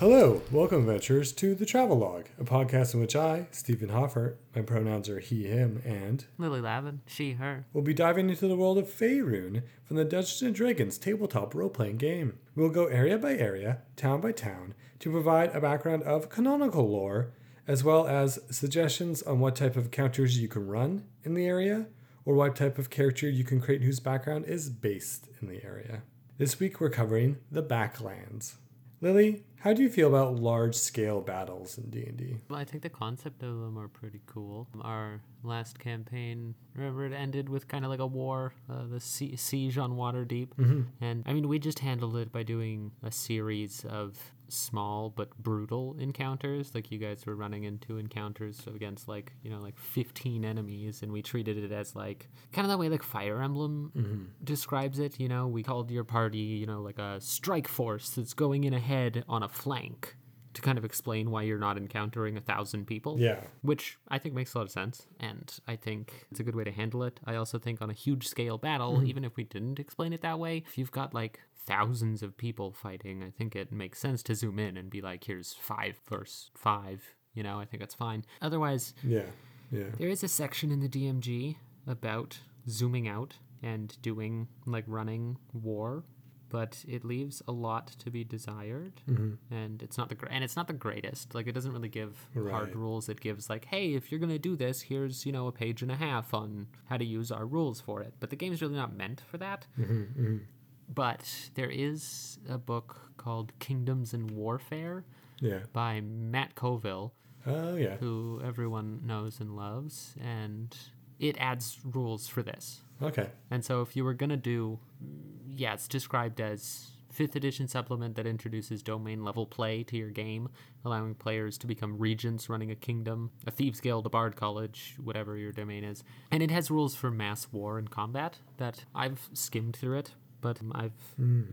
Hello, welcome adventurers to The Travelogue, a podcast in which I, Stephen Hoffart, my pronouns are he, him, and Lily Lavin, she, her, will be diving into the world of Faerun from the Dungeons and Dragons tabletop role-playing game. We'll go area by area, town by town, to provide a background of canonical lore, as well as suggestions on what type of encounters you can run in the area, or what type of character you can create whose background is based in the area. This week we're covering the Backlands. Lily, how do you feel about large-scale battles in D&D? Well, I think the concept of them are pretty cool. Our last campaign, remember, it ended with kind of like a war, the siege on Waterdeep. Mm-hmm. And, I mean, we just handled it by doing a series of small but brutal encounters. Like, you guys were running into encounters against, like, you know, like 15 enemies, and we treated it as, like, kind of that way, like, Fire Emblem describes it. You know, we called your party, you know, like a strike force that's going in ahead on a flank to kind of explain why you're not encountering 1,000 people. Yeah. Which I think makes a lot of sense, and I think it's a good way to handle it. I also think on a huge scale battle, even if we didn't explain it that way, if you've got, like, thousands of people fighting, I think it makes sense to zoom in and be like, here's 5 versus 5, you know. I think that's fine. Otherwise, there is a section in the DMG about zooming out and doing, like, running war, but it leaves a lot to be desired, and it's not the greatest. Like, it doesn't really give hard rules. It gives, like, hey, if you're gonna do this, here's, you know, a page and a half on how to use our rules for it. But the game's really not meant for that. But there is a book called Kingdoms and Warfare by Matt Coville, who everyone knows and loves, and it adds rules for this. Okay. And so if you were going to do, it's described as 5th edition supplement that introduces domain level play to your game, allowing players to become regents running a kingdom, a thieves guild, a bard college, whatever your domain is. And it has rules for mass war and combat that I've skimmed through it. But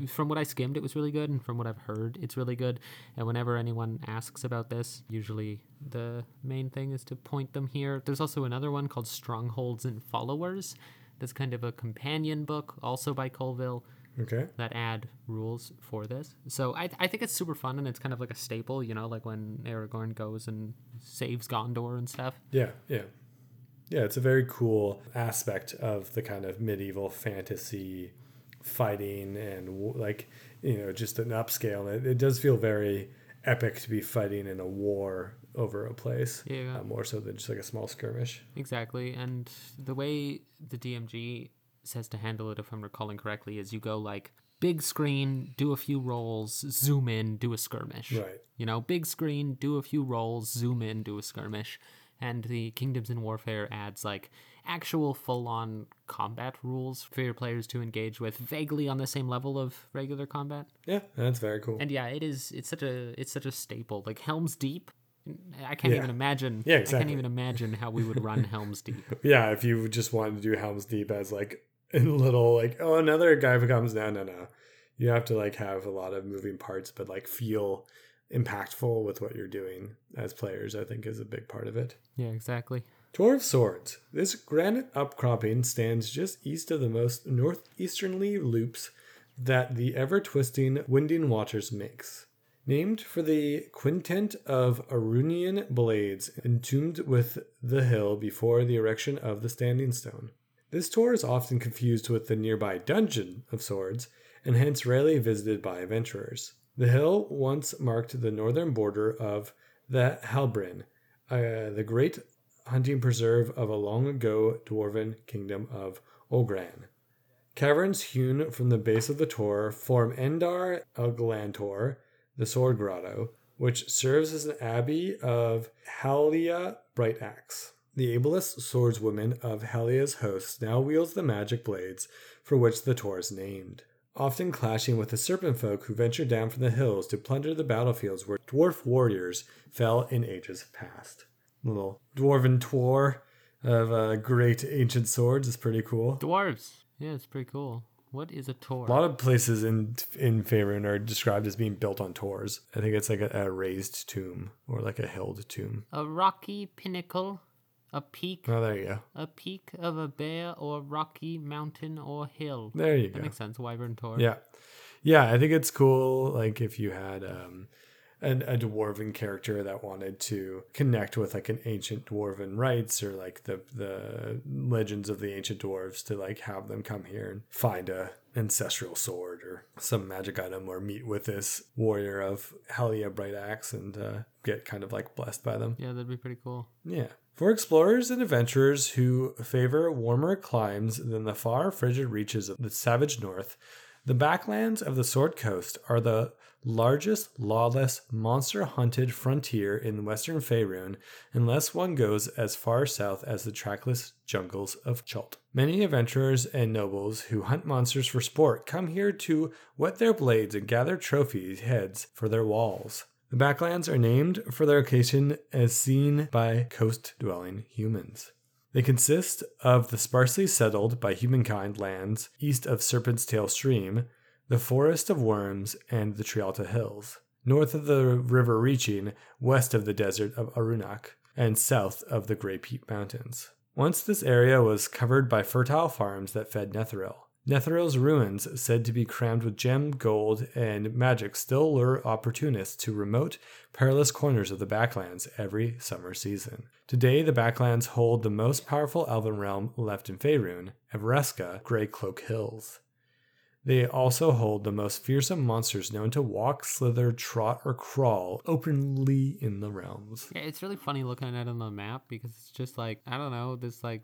from what I skimmed, it was really good, and from what I've heard, it's really good. And whenever anyone asks about this, usually the main thing is to point them here. There's also another one called Strongholds and Followers. That's kind of a companion book, also by Colville, that add rules for this. So I think it's super fun, and it's kind of like a staple, you know, like when Aragorn goes and saves Gondor and stuff. Yeah, it's a very cool aspect of the kind of medieval fantasy fighting, and, like, you know, just an upscale. It does feel very epic to be fighting in a war over a place, more so than just like a small skirmish. Exactly. And the way the DMG says to handle it, if I'm recalling correctly, is you go, like, big screen, do a few rolls, zoom in, do a skirmish. Right. You know, big screen, do a few rolls, zoom in, do a skirmish. And the Kingdoms in Warfare adds, like, actual full-on combat rules for your players to engage with, vaguely on the same level of regular combat. Yeah, that's very cool. And yeah, it's such a staple. Like Helm's Deep, I can't even imagine. Yeah, exactly. I can't even imagine how we would run Helm's Deep. Yeah, if you just wanted to do Helm's Deep as, like, a little, like, oh, another guy comes down. No. You have to, like, have a lot of moving parts, but, like, feel impactful with what you're doing as players, I think, is a big part of it. Yeah, exactly. Tor of Swords. This granite upcropping stands just east of the most northeasterly loops that the ever-twisting winding waters makes. Named for the quintet of Aurunian blades entombed with the hill before the erection of the standing stone. This tor is often confused with the nearby Dungeon of Swords, and hence rarely visited by adventurers. The hill once marked the northern border of the Halbrin, the great hunting preserve of a long-ago dwarven kingdom of Olgran. Caverns hewn from the base of the tor form Endar El Glantor, the Sword Grotto, which serves as an abbey of Halia Brightaxe. The ablest swordswoman of Halia's host now wields the magic blades for which the tor is named, often clashing with the serpent folk who ventured down from the hills to plunder the battlefields where dwarf warriors fell in ages past. Little dwarven tor of great ancient swords is pretty cool. Dwarves. Yeah, it's pretty cool. What is a tor? A lot of places in Faerun are described as being built on tors. I think it's like a raised tomb, or like a hilled tomb. A rocky pinnacle, a peak. Oh, there you go. A peak of a bare or rocky mountain or hill. There you go. That makes sense. Wyvern tor. Yeah, I think it's cool. Like, if you had a dwarven character that wanted to connect with like an ancient dwarven rites or like the legends of the ancient dwarves to like have them come here and find a ancestral sword or some magic item or meet with this warrior of Halia Brightaxe and get kind of like blessed by them. Yeah, that'd be pretty cool. Yeah. For explorers and adventurers who favor warmer climes than the far frigid reaches of the savage north, the backlands of the Sword Coast are the largest lawless monster-hunted frontier in western Faerun, unless one goes as far south as the trackless jungles of Chult. Many adventurers and nobles who hunt monsters for sport come here to whet their blades and gather trophy heads for their walls. The backlands are named for their location as seen by coast-dwelling humans. They consist of the sparsely settled by humankind lands east of Serpent's Tail Stream, the Forest of Worms, and the Trialta Hills, north of the River Reaching, west of the desert of Arunach, and south of the Grey Peat Mountains. Once this area was covered by fertile farms that fed Netheril. Netherill's ruins, said to be crammed with gem, gold, and magic, still lure opportunists to remote, perilous corners of the Backlands every summer season. Today, the Backlands hold the most powerful elven realm left in Faerun, Evereska, Grey Cloak Hills. They also hold the most fearsome monsters known to walk, slither, trot, or crawl openly in the realms. Yeah, it's really funny looking at it on the map because it's just like, I don't know, this like,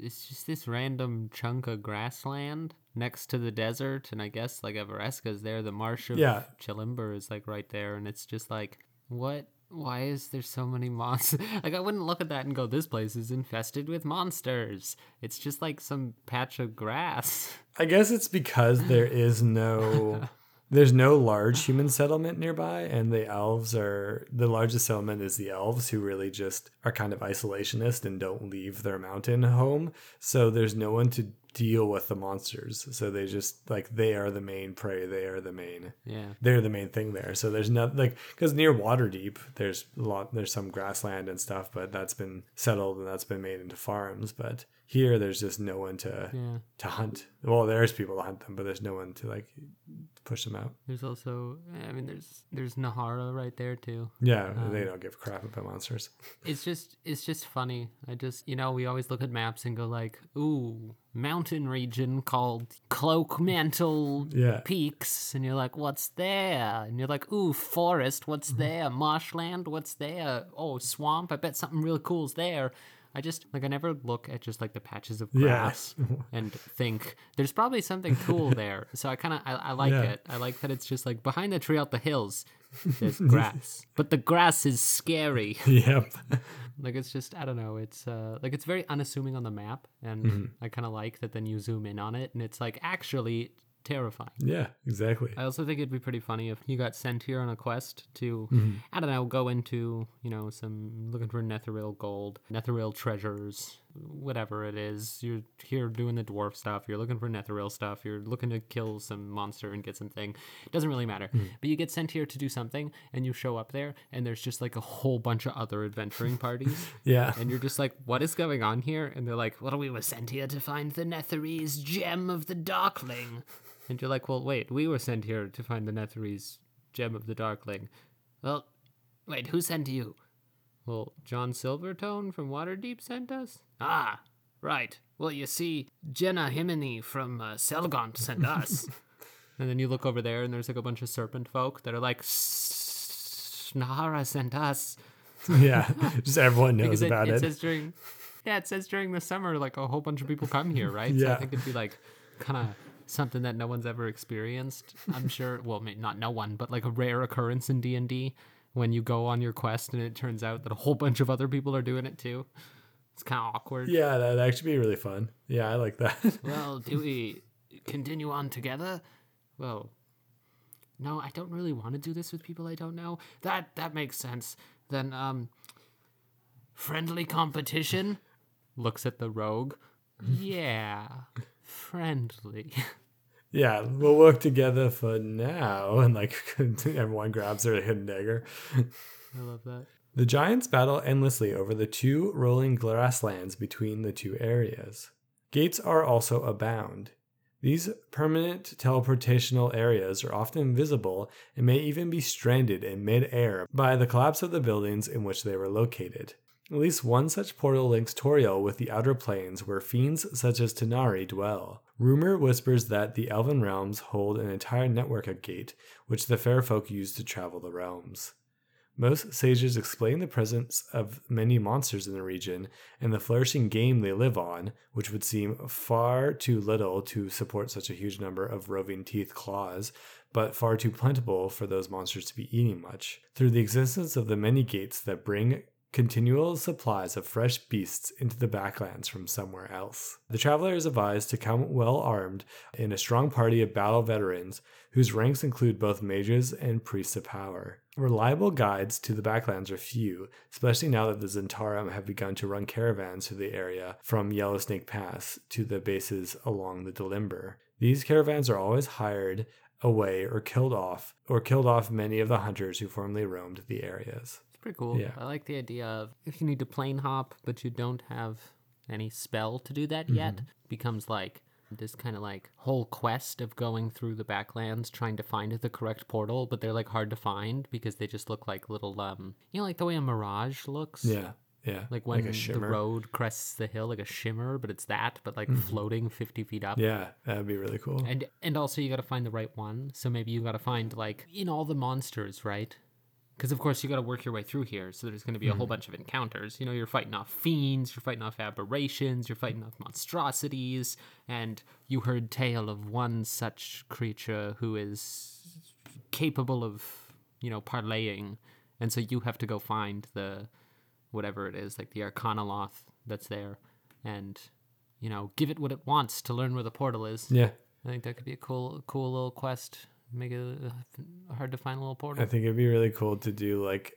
it's just this random chunk of grassland next to the desert. And I guess like Evereska's there, the marsh of Chilimber is like right there. And it's just like, what? Why is there so many monsters? Like, I wouldn't look at that and go, this place is infested with monsters. It's just like some patch of grass. I guess it's because there is no... There's no large human settlement nearby, and the elves are... The largest settlement is the elves, who really just are kind of isolationist and don't leave their mountain home. So there's no one to deal with the monsters. So they just, like, they are the main prey. They are the main... Yeah. They're the main thing there. So there's not, like... Because near Waterdeep, there's a lot... There's some grassland and stuff, but that's been settled and that's been made into farms, but... Here, there's just no one to hunt. Well, there's people to hunt them, but there's no one to like push them out. There's also, I mean, there's Nahara right there too. Yeah, they don't give a crap about monsters. It's just funny. I just, you know, we always look at maps and go like, ooh, mountain region called Cloak Mantle Peaks, and you're like, what's there? And you're like, ooh, forest, what's there? Marshland, what's there? Oh, swamp, I bet something real cool's there. I just, like, I never look at just, like, the patches of grass and think, there's probably something cool there. So I kind of, I like it. I like that it's just, like, behind the tree out the hills, there's grass. But the grass is scary. Yep. Like, it's just, I don't know, it's, like, it's very unassuming on the map. And I kind of like that then you zoom in on it, and it's, like, actually... terrifying. Yeah, exactly. I also think it'd be pretty funny if you got sent here on a quest to, I don't know, go into, you know, some looking for Netheril gold, Netheril treasures, whatever it is. You're here doing the dwarf stuff. You're looking for Netheril stuff. You're looking to kill some monster and get something. It doesn't really matter. But you get sent here to do something, and you show up there, and there's just like a whole bunch of other adventuring parties. And you're just like, what is going on here? And they're like, well, we were sent here to find the Netheril's gem of the Darkling. And you're like, well, wait, we were sent here to find the Netheril's gem of the Darkling. Well, wait, who sent you? Well, John Silvertone from Waterdeep sent us? Ah, right. Well, you see, Jenna Himini from Selgont sent us. And then you look over there, and there's like a bunch of serpent folk that are like, Nahara sent us. Yeah, just everyone knows about it. Yeah, it says during the summer, like, a whole bunch of people come here, right? So I think it'd be like kind of... something that no one's ever experienced, I'm sure. Well, not no one, but like a rare occurrence in D&D when you go on your quest and it turns out that a whole bunch of other people are doing it too. It's kind of awkward. Yeah, that'd actually be really fun. Yeah, I like that. Well, do we continue on together? Well, no, I don't really want to do this with people I don't know. That makes sense. Then, friendly competition? Looks at the rogue. Yeah. Friendly. Yeah, we'll work together for now. And like everyone grabs their hidden dagger. I love that. The giants battle endlessly over the two rolling grasslands between the two areas. Gates are also abound. These permanent teleportational areas are often invisible and may even be stranded in mid-air by the collapse of the buildings in which they were located. At least one such portal links Toriel with the outer planes where fiends such as Tanar'ri dwell. Rumor whispers that the Elven Realms hold an entire network of gate, which the fair folk use to travel the realms. Most sages explain the presence of many monsters in the region and the flourishing game they live on, which would seem far too little to support such a huge number of roving teeth claws, but far too plentiful for those monsters to be eating much. Through the existence of the many gates that bring continual supplies of fresh beasts into the backlands from somewhere else. The traveler is advised to come well armed in a strong party of battle veterans whose ranks include both mages and priests of power. Reliable guides to the backlands are few, especially now that the Zentarum have begun to run caravans through the area from Yellowsnake Pass to the bases along the Dalimber. These caravans are always hired away or killed off many of the hunters who formerly roamed the areas. Pretty cool. Yeah. I like the idea of if you need to plane hop, but you don't have any spell to do that yet, becomes like this kind of like whole quest of going through the backlands trying to find the correct portal, but they're like hard to find because they just look like little, you know, like the way a mirage looks. Yeah. Yeah. Like when like the road crests the hill, like a shimmer, but it's that, but like floating 50 feet up. Yeah, that'd be really cool. And also you got to find the right one. So maybe you got to find like in all the monsters, right? Because, of course, you got to work your way through here, so there's going to be a whole bunch of encounters. You know, you're fighting off fiends, you're fighting off aberrations, you're fighting off monstrosities, and you heard tale of one such creature who is capable of, you know, parlaying, and so you have to go find the, whatever it is, like the Arcanoloth that's there, and, you know, give it what it wants to learn where the portal is. Yeah. I think that could be a cool little quest. Make it a hard to find little portal. I think it'd be really cool to do like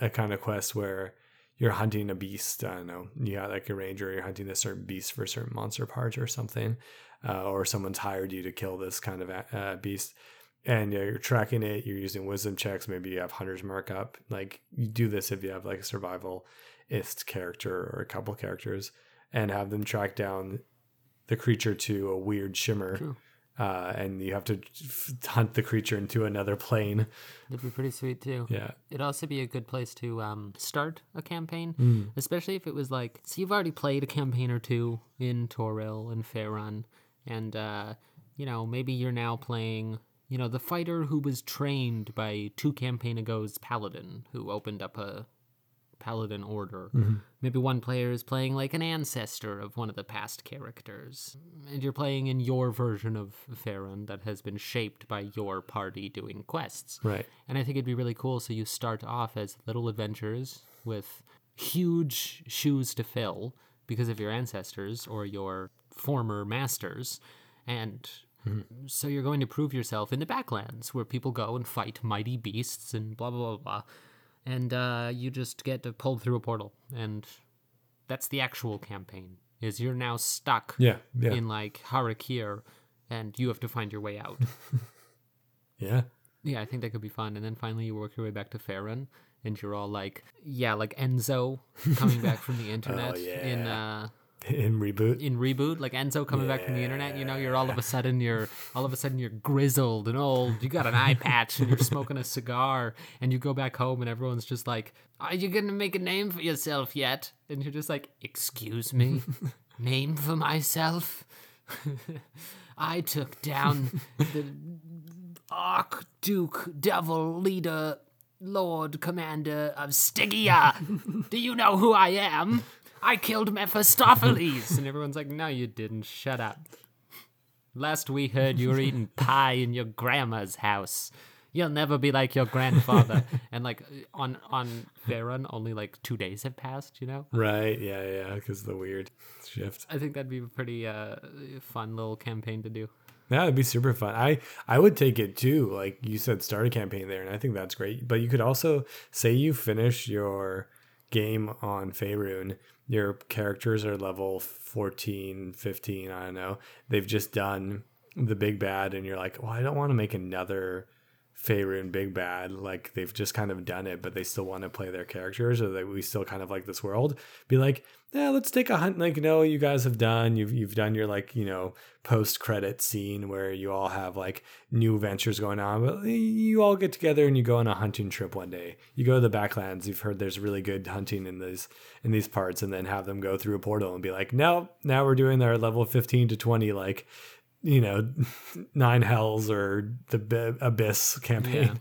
a kind of quest where you're hunting a beast. I don't know. You got like a ranger, you're hunting a certain beast for a certain monster part or something, or someone's hired you to kill this kind of beast, and you're tracking it. You're using wisdom checks. Maybe you have hunter's markup. Like you do this if you have like a survivalist character or a couple characters, and have them track down the creature to a weird shimmer. True. And you have to hunt the creature into another plane. That'd be pretty sweet too. Yeah. It'd also be a good place to start a campaign, especially if it was like, so you've already played a campaign or two in Toril and Faerun, and, you know, maybe you're now playing, you know, the fighter who was trained by 2 campaigns ago's paladin who opened up a paladin order. Maybe one player is playing like an ancestor of one of the past characters, and you're playing in your version of Faerun that has been shaped by your party doing quests, right? And I think it'd be really cool, so you start off as little adventures with huge shoes to fill because of your ancestors or your former masters, and so you're going to prove yourself in the backlands where people go and fight mighty beasts and blah blah blah blah. And you just get pulled through a portal, and that's the actual campaign, is you're now stuck in, like, Harakir, and you have to find your way out. Yeah. Yeah, I think that could be fun. And then finally you work your way back to Faerun, and you're all like, yeah, like Enzo coming back from the internet in Reboot, like Enzo coming back from the internet, you know, you're all of a sudden you're grizzled and old, you got an eye patch and you're smoking a cigar, and you go back home and everyone's just like, are you gonna make a name for yourself yet? And you're just like, excuse me? Name for myself? I took down the Archduke, Devil, Leader, Lord, Commander of Stygia. Do you know who I am? I killed Mephistopheles! And everyone's like, no, you didn't. Shut up. Last we heard, you were eating pie in your grandma's house. You'll never be like your grandfather. And, like, on Faerun, only, like, 2 days have passed, you know? Right, yeah, because of the weird shift. I think that'd be a pretty fun little campaign to do. Yeah, that'd be super fun. I would take it, too. Like, you said start a campaign there, and I think that's great. But you could also say you finish your game on Faerun, your characters are level 14, 15, I don't know. They've just done the big bad, and you're like, well, I don't want to make another Faerun Big Bad, like they've just kind of done it, but they still want to play their characters, or that we still kind of like this world, be like, yeah, let's take a hunt. Like, no, you guys have done, you've done your, like, you know, post-credit scene where you all have like new ventures going on, but you all get together and you go on a hunting trip one day. You go to the Backlands. You've heard there's really good hunting in these parts, and then have them go through a portal and be like, no, now we're doing our level 15 to 20, like, you know, 9 Hells or the Abyss campaign.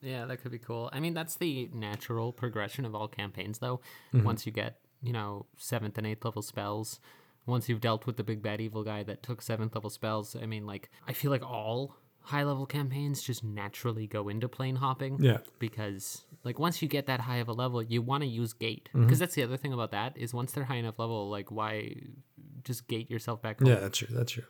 Yeah, that could be cool. I mean, that's the natural progression of all campaigns, though. Mm-hmm. Once you get, you know, 7th and 8th level spells, once you've dealt with the big bad evil guy that took 7th level spells, I mean, like, I feel like all high level campaigns just naturally go into plane hopping. Yeah. Because, like, once you get that high of a level, you want to use gate. Because that's the other thing about that, is once they're high enough level, like, why just gate yourself back home? Yeah, that's true.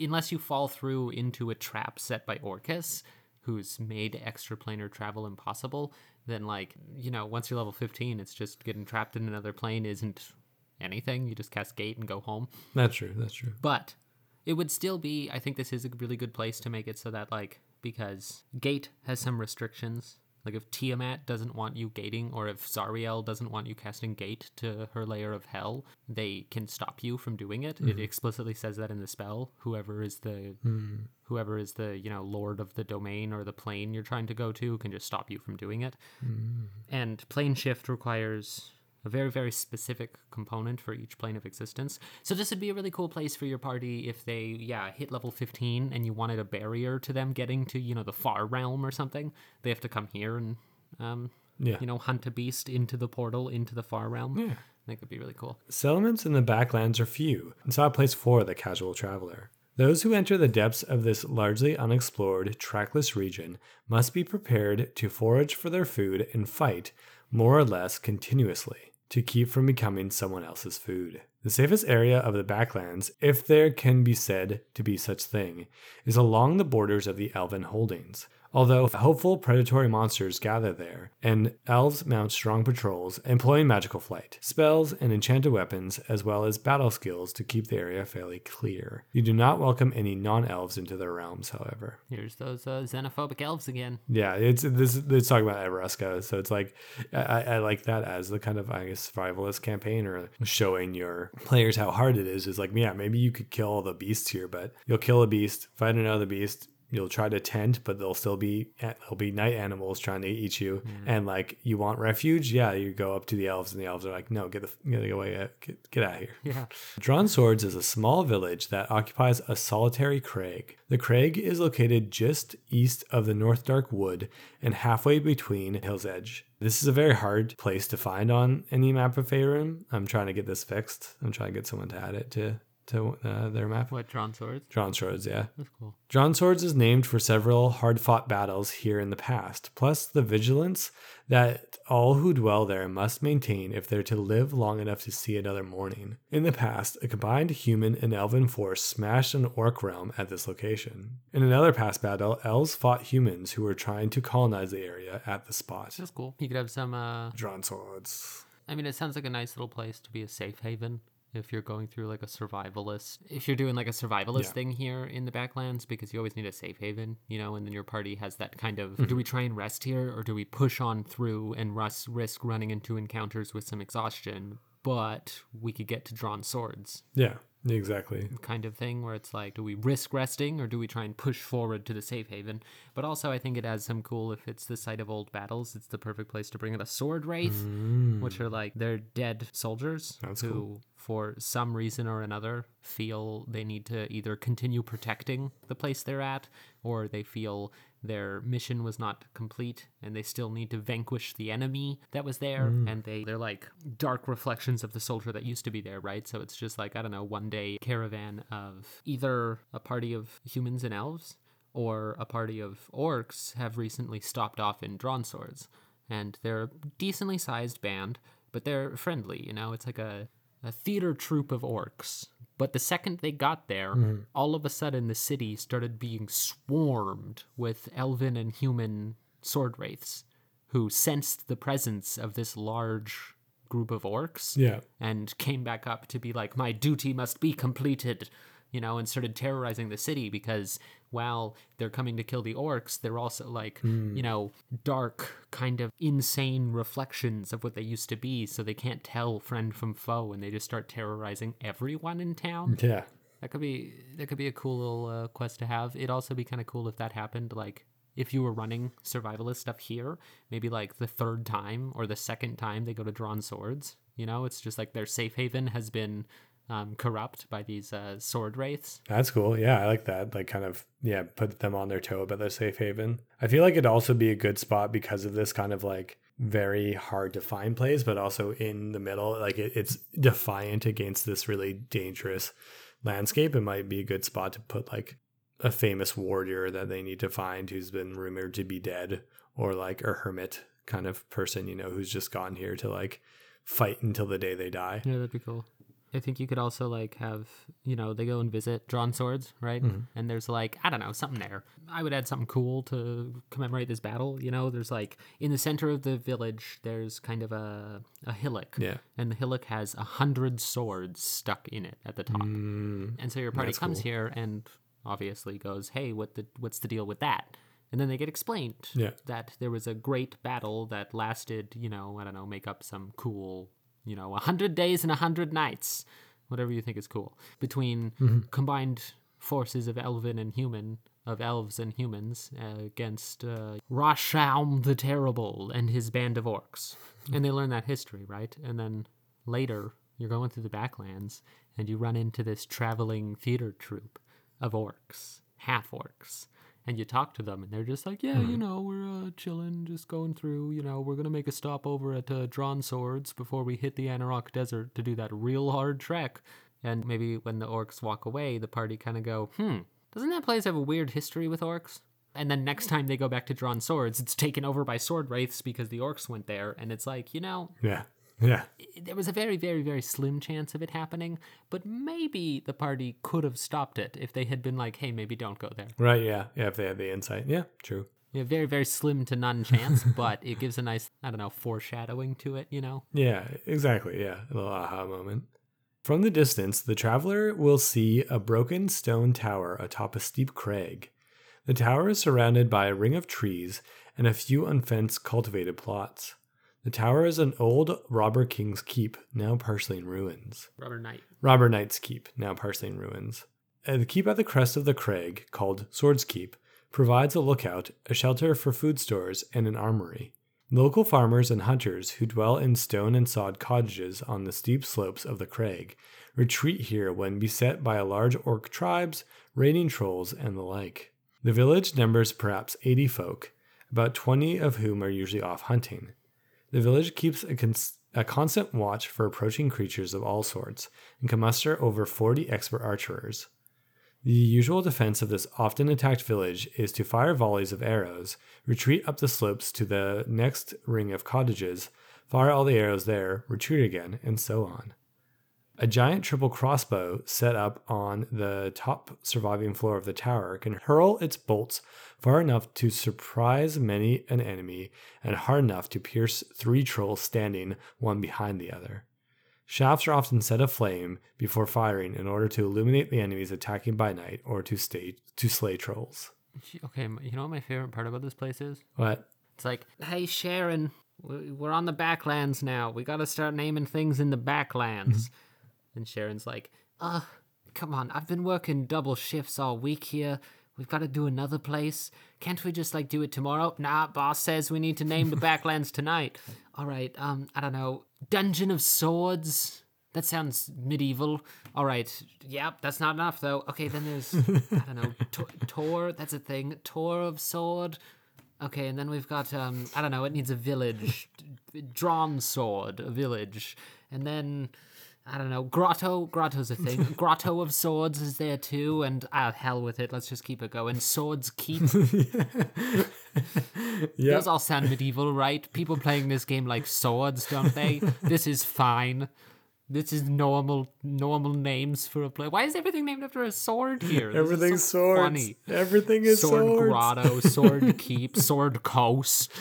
Unless you fall through into a trap set by Orcus, who's made extra planar travel impossible, then, like, you know, once you're level 15, it's just getting trapped in another plane isn't anything. You just cast gate and go home. That's true. But it would still be, I think this is a really good place to make it so that, like, because gate has some restrictions. Like, if Tiamat doesn't want you gating, or if Zariel doesn't want you casting gate to her layer of hell, they can stop you from doing it. Mm-hmm. It explicitly says that in the spell. Whoever is the, you know, lord of the domain or the plane you're trying to go to can just stop you from doing it. Mm-hmm. And plane shift requires a very, very specific component for each plane of existence. So this would be a really cool place for your party if they, hit level 15 and you wanted a barrier to them getting to, you know, the Far Realm or something. They have to come here and, hunt a beast into the portal, into the Far Realm. Yeah. I think it would be really cool. Settlements in the Backlands are few, and so a place for the casual traveler. Those who enter the depths of this largely unexplored, trackless region must be prepared to forage for their food and fight, more or less continuously, to keep from becoming someone else's food. The safest area of the Backlands, if there can be said to be such thing, is along the borders of the Elven holdings. Although hopeful predatory monsters gather there, and elves mount strong patrols, employing magical flight, spells, and enchanted weapons, as well as battle skills to keep the area fairly clear. You do not welcome any non-elves into their realms, however. Here's those xenophobic elves again. Yeah, it's talking about Evereska, so it's like, I like that as the kind of, I guess, survivalist campaign, or showing your players how hard it is. It's like, yeah, maybe you could kill all the beasts here, but you'll kill a beast, fight another beast, you'll try to tent, but there'll be night animals trying to eat you. Mm. And, like, you want refuge? Yeah, you go up to the elves, and the elves are like, no, get out of here. Yeah. Drawn Swords is a small village that occupies a solitary crag. The crag is located just east of the North Dark Wood and halfway between Hill's Edge. This is a very hard place to find on any map of Faerun. I'm trying to get this fixed. I'm trying to get someone to add it to their map. What, Drawn Swords? Drawn Swords, yeah. That's cool. Drawn Swords is named for several hard-fought battles here in the past, plus the vigilance that all who dwell there must maintain if they're to live long enough to see another morning. In the past, a combined human and elven force smashed an orc realm at this location. In another past battle, elves fought humans who were trying to colonize the area at the spot. That's cool. You could have some... Drawn Swords. I mean, it sounds like a nice little place to be a safe haven. If you're going through like a survivalist, thing here in the Backlands, because you always need a safe haven, you know, and then your party has that kind of, do we try and rest here, or do we push on through and risk running into encounters with some exhaustion, but we could get to Drawn Swords. Yeah, exactly. Kind of thing where it's like, do we risk resting, or do we try and push forward to the safe haven? But also I think it adds some cool, if it's the site of old battles, it's the perfect place to bring in a sword wraith, which are like, they're dead soldiers. That's who cool. For some reason or another feel they need to either continue protecting the place they're at, or they feel their mission was not complete and they still need to vanquish the enemy that was there. And they're like dark reflections of the soldier that used to be there, right? So it's just like, I don't know, one day caravan of either a party of humans and elves or a party of orcs have recently stopped off in Drawn Swords, and they're a decently sized band, but they're friendly, you know, it's like a theater troupe of orcs. But the second they got there, all of a sudden the city started being swarmed with elven and human sword wraiths who sensed the presence of this large group of orcs and came back up to be like, my duty must be completed. you know, and started terrorizing the city, because while they're coming to kill the orcs, they're also like, you know, dark, kind of insane reflections of what they used to be. So they can't tell friend from foe, and they just start terrorizing everyone in town. Yeah. That could be a cool little quest to have. It'd also be kind of cool if that happened, like, if you were running survivalist stuff here, maybe like the third time or the second time they go to Drawn Swords, you know, it's just like their safe haven has been corrupt by these sword wraiths. That's cool. Yeah, I like that. Like, kind of, yeah, put them on their toe about their safe haven. I feel like it'd also be a good spot because of this kind of like very hard to find place, but also in the middle, like it's defiant against this really dangerous landscape. It might be a good spot to put like a famous warrior that they need to find who's been rumored to be dead, or like a hermit kind of person, you know, who's just gone here to like fight until the day they die. Yeah, that'd be cool. I think you could also like have, you know, they go and visit Drawn Swords, right? Mm-hmm. And there's like, I don't know, something there. I would add something cool to commemorate this battle. You know, there's like in the center of the village, there's kind of a hillock. Yeah. And the hillock has 100 swords stuck in it at the top. Mm-hmm. And so your party comes here and obviously goes, hey, what's the deal with that? And then they get explained that there was a great battle that lasted, you know, I don't know, make up some cool, you know, 100 days and 100 nights, whatever you think is cool, between combined forces of elves and humans against Rashaum the Terrible and his band of orcs. And they learn that history, right? And then later you're going through the backlands and you run into this traveling theater troupe of orcs, half orcs, and you talk to them and they're just like, yeah, you know, we're chilling, just going through, you know, we're gonna make a stop over at Drawn Swords before we hit the Anorak Desert to do that real hard trek. And maybe when the orcs walk away, the party kind of go, doesn't that place have a weird history with orcs? And then next time they go back to Drawn Swords, it's taken over by sword wraiths because the orcs went there. And it's like, you know, yeah. There was a very, very, very slim chance of it happening, but maybe the party could have stopped it if they had been like, hey, maybe don't go there. Right, yeah. Yeah, if they had the insight. Yeah, true. Yeah, very, very slim to none chance, but it gives a nice, I don't know, foreshadowing to it, you know? Yeah, exactly, yeah. A little aha moment. From the distance, the traveler will see a broken stone tower atop a steep crag. The tower is surrounded by a ring of trees and a few unfenced cultivated plots. The tower is an old robber king's keep, now partially in ruins. Robber knight's keep, now partially in ruins. The keep at the crest of the crag, called Sword's Keep, provides a lookout, a shelter for food stores, and an armory. Local farmers and hunters who dwell in stone and sod cottages on the steep slopes of the crag retreat here when beset by large orc tribes, raiding trolls, and the like. The village numbers perhaps 80 folk, about 20 of whom are usually off hunting. The village keeps a constant watch for approaching creatures of all sorts, and can muster over 40 expert archers. The usual defense of this often attacked village is to fire volleys of arrows, retreat up the slopes to the next ring of cottages, fire all the arrows there, retreat again, and so on. A giant triple crossbow set up on the top surviving floor of the tower can hurl its bolts far enough to surprise many an enemy and hard enough to pierce 3 trolls standing one behind the other. Shafts are often set aflame before firing in order to illuminate the enemies attacking by night or to slay trolls. Okay, you know what my favorite part about this place is? What? It's like, hey Sharon, we're on the backlands now. We gotta start naming things in the backlands. And Sharon's like, come on, I've been working double shifts all week here. We've got to do another place. Can't we just, like, do it tomorrow? Nah, boss says we need to name the Backlands tonight. All right, I don't know, Dungeon of Swords? That sounds medieval. All right, yep, that's not enough, though. Okay, then there's, I don't know, Tor, that's a thing, Tor of Sword. Okay, and then we've got, I don't know, it needs a village. Drawn Sword, a village. And then, I don't know, Grotto's a thing. Grotto of Swords is there too, and hell with it, let's just keep it going. Swords Keep. Yep. Those all sound medieval, right? People playing this game like swords, don't they? This is fine. This is normal names for a play. Why is everything named after a sword here? Everything's so swords. Funny. Everything is swords. Sword Grotto, Sword Keep, Sword Coast.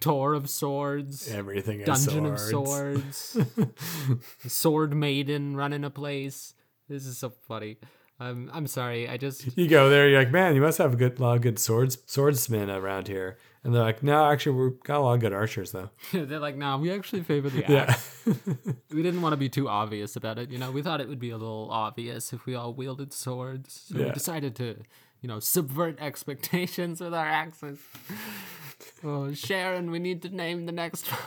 Tor of Swords. Everything is Dungeon swords. Of Swords. Sword Maiden running a place. This is so funny. I'm sorry. I just... You go there, you're like, man, you must have a lot of good swordsmen around here. And they're like, no, actually, we've got a lot of good archers, though. They're like, no, we actually favor the axe. Yeah. We didn't want to be too obvious about it. You know, we thought it would be a little obvious if we all wielded swords. So yeah. We decided to, you know, subvert expectations with our axes. Oh, Sharon, we need to name the next one.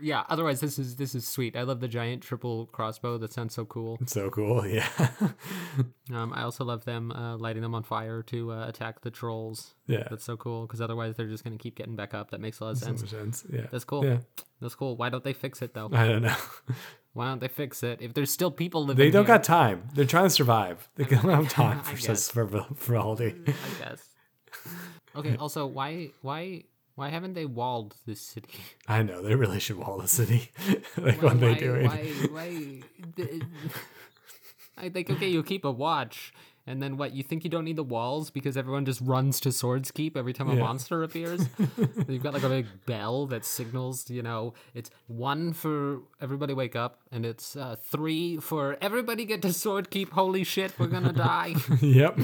Yeah, otherwise this is sweet. I love the giant triple crossbow. That sounds so cool. It's so cool, yeah. I also love them lighting them on fire to attack the trolls. Yeah, that's so cool, because otherwise they're just going to keep getting back up. That makes a lot of sense. Yeah, that's cool. Yeah, that's cool. Why don't they fix it though? I don't know. Why don't they fix it if there's still people living? They don't here. Got time. They're trying to survive. They don't have time for holiday. I guess. Okay. Also, why haven't they walled this city? I know, they really should wall the city. Like, what are they doing? I think, okay, you keep a watch, and then what? You think you don't need the walls because everyone just runs to Swords Keep every time a monster appears? You've got like a big bell that signals, you know, it's 1 for everybody wake up, and it's 3 for everybody get to Sword Keep. Holy shit, we're gonna die. Yep.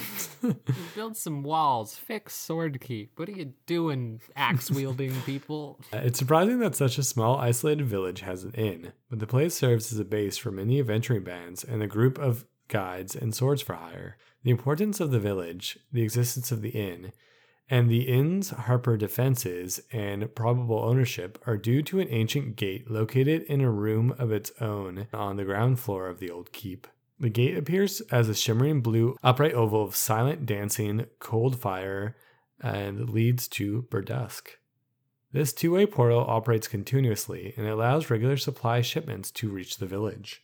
Build some walls. Fix Sword Keep. What are you doing, axe-wielding people? It's surprising that such a small, isolated village has an inn, but the place serves as a base for many adventuring bands and a group of guides and swords for hire. The importance of the village, the existence of the inn, and the inn's harper defenses and probable ownership are due to an ancient gate located in a room of its own on the ground floor of the old keep. The gate appears as a shimmering blue upright oval of silent dancing, cold fire, and leads to Berdusk. This two-way portal operates continuously and allows regular supply shipments to reach the village.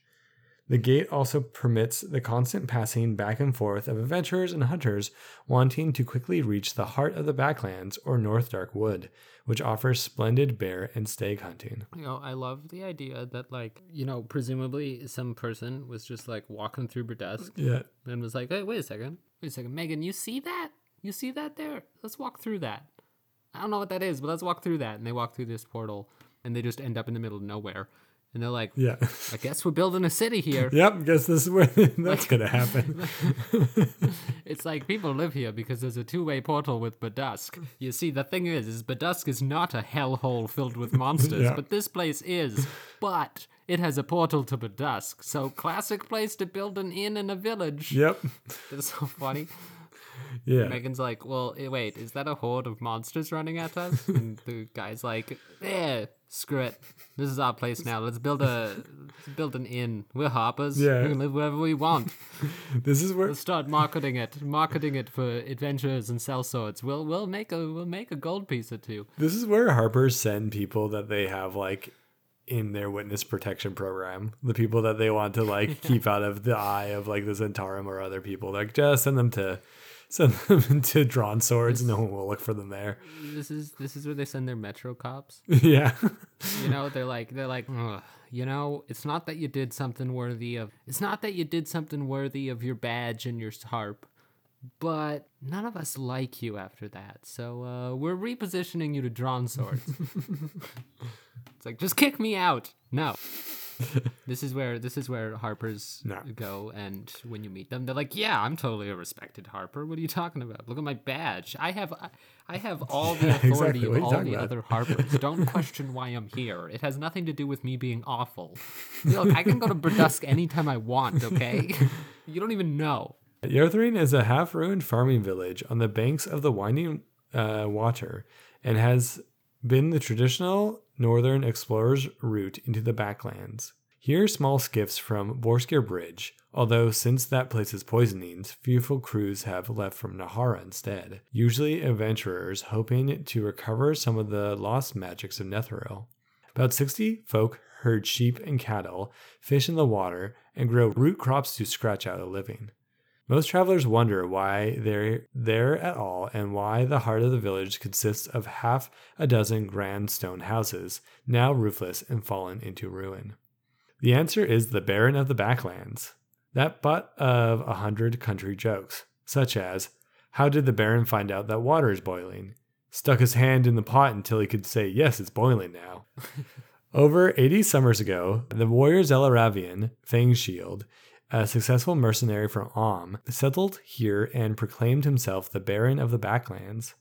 The gate also permits the constant passing back and forth of adventurers and hunters wanting to quickly reach the heart of the backlands or North Dark Wood, which offers splendid bear and stag hunting. You know, I love the idea that, like, you know, presumably some person was just, like, walking through Berdusk and was like, hey, wait a second, Megan, you see that? You see that there? Let's walk through that. I don't know what that is, but let's walk through that. And they walk through this portal, and they just end up in the middle of nowhere. And they're like, yeah, I guess we're building a city here. Yep, guess this is where that's like, going to happen. It's like people live here because there's a two-way portal with Berdusk. You see, the thing is Berdusk is not a hellhole filled with monsters, but this place is. But it has a portal to Berdusk. So classic place to build an inn in a village. Yep. It's so funny. Yeah. And Megan's like, well, wait, is that a horde of monsters running at us? And the guy's like, eh. Screw it. This is our place now. Let's build an inn. We're harpers. Yeah. We can live wherever we want. This is where we'll start marketing it for adventurers and sell swords. We'll make a gold piece or two. This is where harpers send people that they have like in their witness protection program. The people that they want to like keep out of the eye of like the Zentarum or other people. Like just send them to Drawn Swords. No one will look for them there. This is where they send their metro cops. Yeah. You know, they're like, you know, it's not that you did something worthy of your badge and your harp, but none of us like you after that. So we're repositioning you to Drawn Swords. It's like, just kick me out. No. This is where harpers go, and when you meet them, they're like, "Yeah, I'm totally a respected harper. What are you talking about? Look at my badge. I have all the authority of all the other harpers. Don't question why I'm here. It has nothing to do with me being awful. Look, I can go to Berdusk anytime I want. Okay, you don't even know." Yerthrin is a half-ruined farming village on the banks of the winding water, and has been the traditional northern explorer's route into the backlands. Here, small skiffs from Vorskir Bridge, although since that place's poisonings, fearful crews have left from Nahara instead, usually adventurers hoping to recover some of the lost magics of Netheril. About 60 folk herd sheep and cattle, fish in the water, and grow root crops to scratch out a living. Most travelers wonder why they're there at all and why the heart of the village consists of half a dozen grand stone houses, now roofless and fallen into ruin. The answer is the Baron of the Backlands, that butt of 100 country jokes, such as, how did the Baron find out that water is boiling? Stuck his hand in the pot until he could say, yes, it's boiling now. Over 80 summers ago, the warrior Zelaravian, Fangshield, a successful mercenary from Alm, settled here and proclaimed himself the Baron of the Backlands.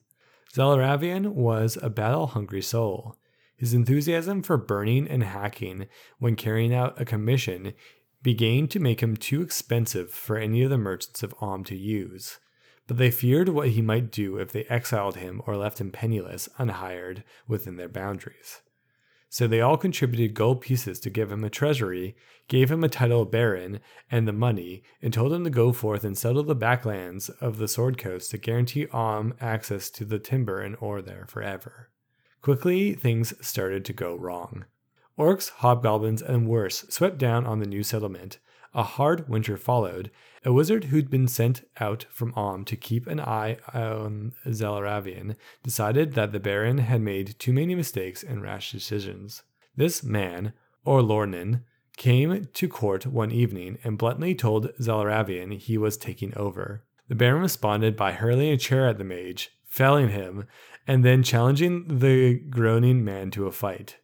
Zalaravian was a battle-hungry soul. His enthusiasm for burning and hacking when carrying out a commission began to make him too expensive for any of the merchants of Alm to use, but they feared what he might do if they exiled him or left him penniless, unhired, within their boundaries. So they all contributed gold pieces to give him a treasury, gave him a title of baron and the money, and told him to go forth and settle the backlands of the Sword Coast to guarantee Alm access to the timber and ore there forever. Quickly, things started to go wrong. Orcs, hobgoblins, and worse swept down on the new settlement. A hard winter followed. A wizard who'd been sent out from Alm to keep an eye on Zalaravian decided that the Baron had made too many mistakes and rash decisions. This man, Orlornin, came to court one evening and bluntly told Zalaravian he was taking over. The Baron responded by hurling a chair at the mage, felling him, and then challenging the groaning man to a fight.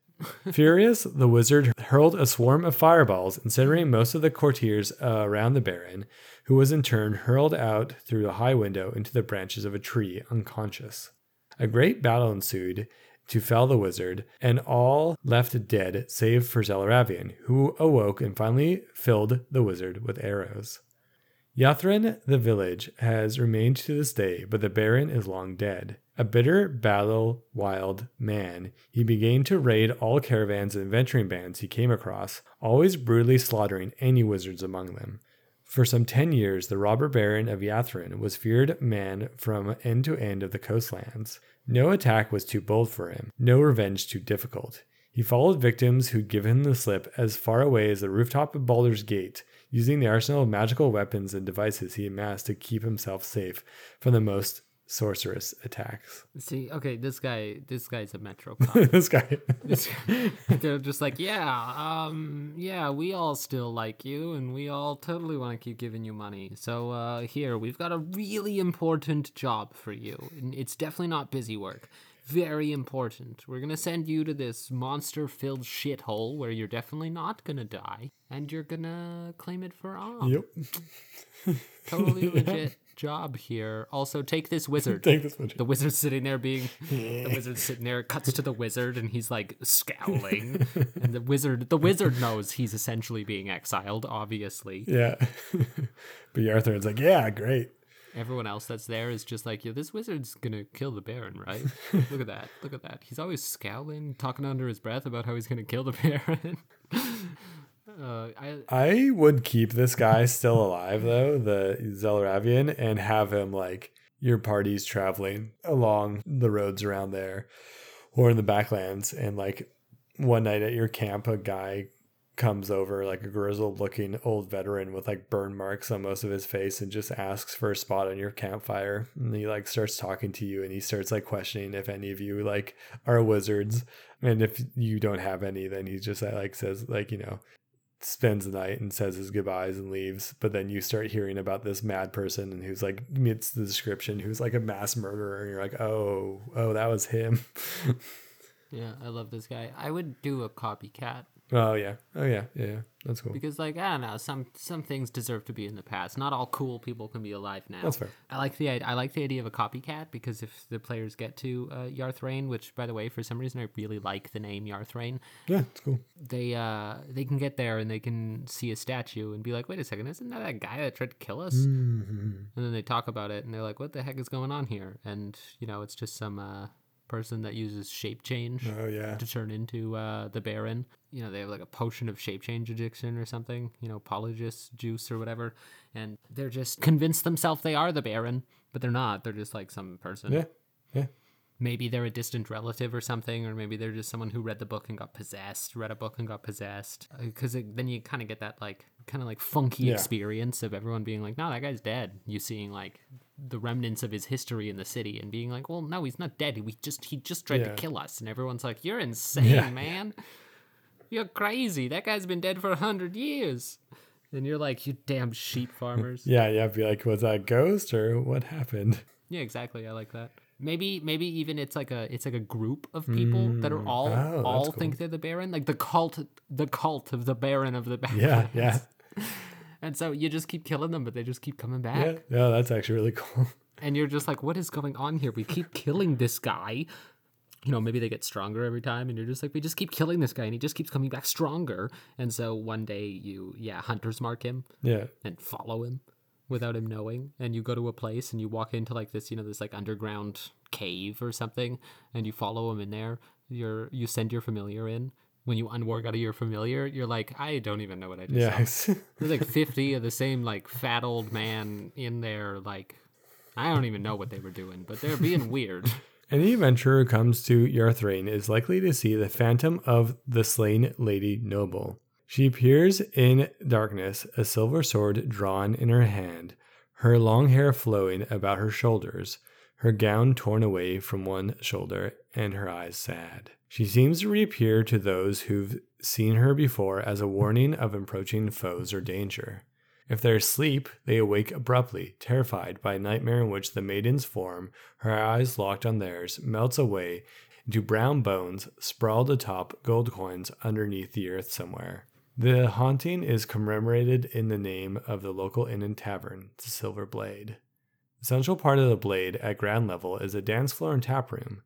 Furious, the wizard hurled a swarm of fireballs, incinerating most of the courtiers around the Baron, who was in turn hurled out through the high window into the branches of a tree, unconscious. A great battle ensued to fell the wizard, and all left dead save for Zalaravian, who awoke and finally filled the wizard with arrows. Yathrin, the village, has remained to this day, but the Baron is long dead. A bitter, battle-wild man, he began to raid all caravans and adventuring bands he came across, always brutally slaughtering any wizards among them. For some 10 years, the robber Baron of Yathrin was feared man from end to end of the coastlands. No attack was too bold for him, no revenge too difficult. He followed victims who'd given him the slip as far away as the rooftop of Baldur's Gate, using the arsenal of magical weapons and devices he amassed to keep himself safe from the most sorcerous attacks. See, okay, this guy's a metro cop. this guy. They're just like, yeah, we all still like you, and we all totally want to keep giving you money. So here, we've got a really important job for you. And it's definitely not busy work. Very important. We're going to send you to this monster-filled shithole where you're definitely not going to die, and you're going to claim it for all. Yep. Totally legit job here. Also, take this wizard. The wizard's sitting there it cuts to the wizard, and he's, like, scowling. And the wizard knows he's essentially being exiled, obviously. Yeah. But Arthur's like, yeah, great. Everyone else that's there is just like, yeah, this wizard's gonna kill the Baron, right? Look at that. He's always scowling, talking under his breath about how he's gonna kill the Baron. I would keep this guy still alive, though, the Zalaravian, and have him, like, your party's traveling along the roads around there or in the backlands, and, like, one night at your camp, a guy comes over, like a grizzled looking old veteran with, like, burn marks on most of his face, and just asks for a spot on your campfire, and he, like, starts talking to you, and he starts, like, questioning if any of you, like, are wizards, and if you don't have any, then he just, like, says, like, you know, spends the night and says his goodbyes and leaves. But then you start hearing about this mad person, and who's, like, meets the description, who's, like, a mass murderer, and you're like, oh, that was him. Yeah, I love this guy. I would do a copycat. Oh yeah, that's cool. Because, like, I don't know, some things deserve to be in the past. Not all cool people can be alive now. That's fair. I like the idea of a copycat, because if the players get to Yarthrain, which, by the way, for some reason I really like the name Yarthrain. Yeah, it's cool. They can get there and they can see a statue and be like, wait a second, isn't that that guy that tried to kill us? Mm-hmm. And then they talk about it and they're like, what the heck is going on here? And, you know, it's just some person that uses shape change to turn into the Baron. You know, they have, like, a potion of shape change addiction or something, you know, polygist juice or whatever, and they're just convinced themselves they are the Baron, but they're not. They're just, like, some person. Yeah. Maybe they're a distant relative or something, or maybe they're just someone who read a book and got possessed, because then you kind of get that, like, kind of, like, funky experience of everyone being like, no, that guy's dead. You seeing, like, the remnants of his history in the city and being like, well, no, he's not dead. He just tried to kill us. And everyone's like, you're insane, man. You're crazy. That guy's been dead for 100 years. And you're like, you damn sheep farmers. Yeah. Be like, was that a ghost or what happened? Yeah, exactly. I like that. Maybe even it's like a group of people that are all think they're the Baron, like the cult of the Baron of the Backlands. Yeah. And so you just keep killing them, but they just keep coming back. Yeah, that's actually really cool. And you're just like, what is going on here? We keep killing this guy. You know, maybe they get stronger every time, and you're just like, we just keep killing this guy, and he just keeps coming back stronger. And so one day you, hunters mark him, and follow him without him knowing. And you go to a place, and you walk into like this, this like underground cave or something, and you follow him in there. You send your familiar in. When you unwork out of your familiar, you're like, I don't even know what I just saw. There's like 50 of the same like fat old man in there. Like, I don't even know what they were doing, but they're being weird. Any adventurer who comes to Yarthrain is likely to see the phantom of the slain Lady Noble. She appears in darkness, a silver sword drawn in her hand, her long hair flowing about her shoulders, her gown torn away from one shoulder, and her eyes sad. She seems to reappear to those who've seen her before as a warning of approaching foes or danger. If they're asleep, they awake abruptly, terrified by a nightmare in which the maiden's form, her eyes locked on theirs, melts away into brown bones sprawled atop gold coins underneath the earth somewhere. The haunting is commemorated in the name of the local inn and tavern, the Silver Blade. The central part of the Blade at ground level is a dance floor and tap room.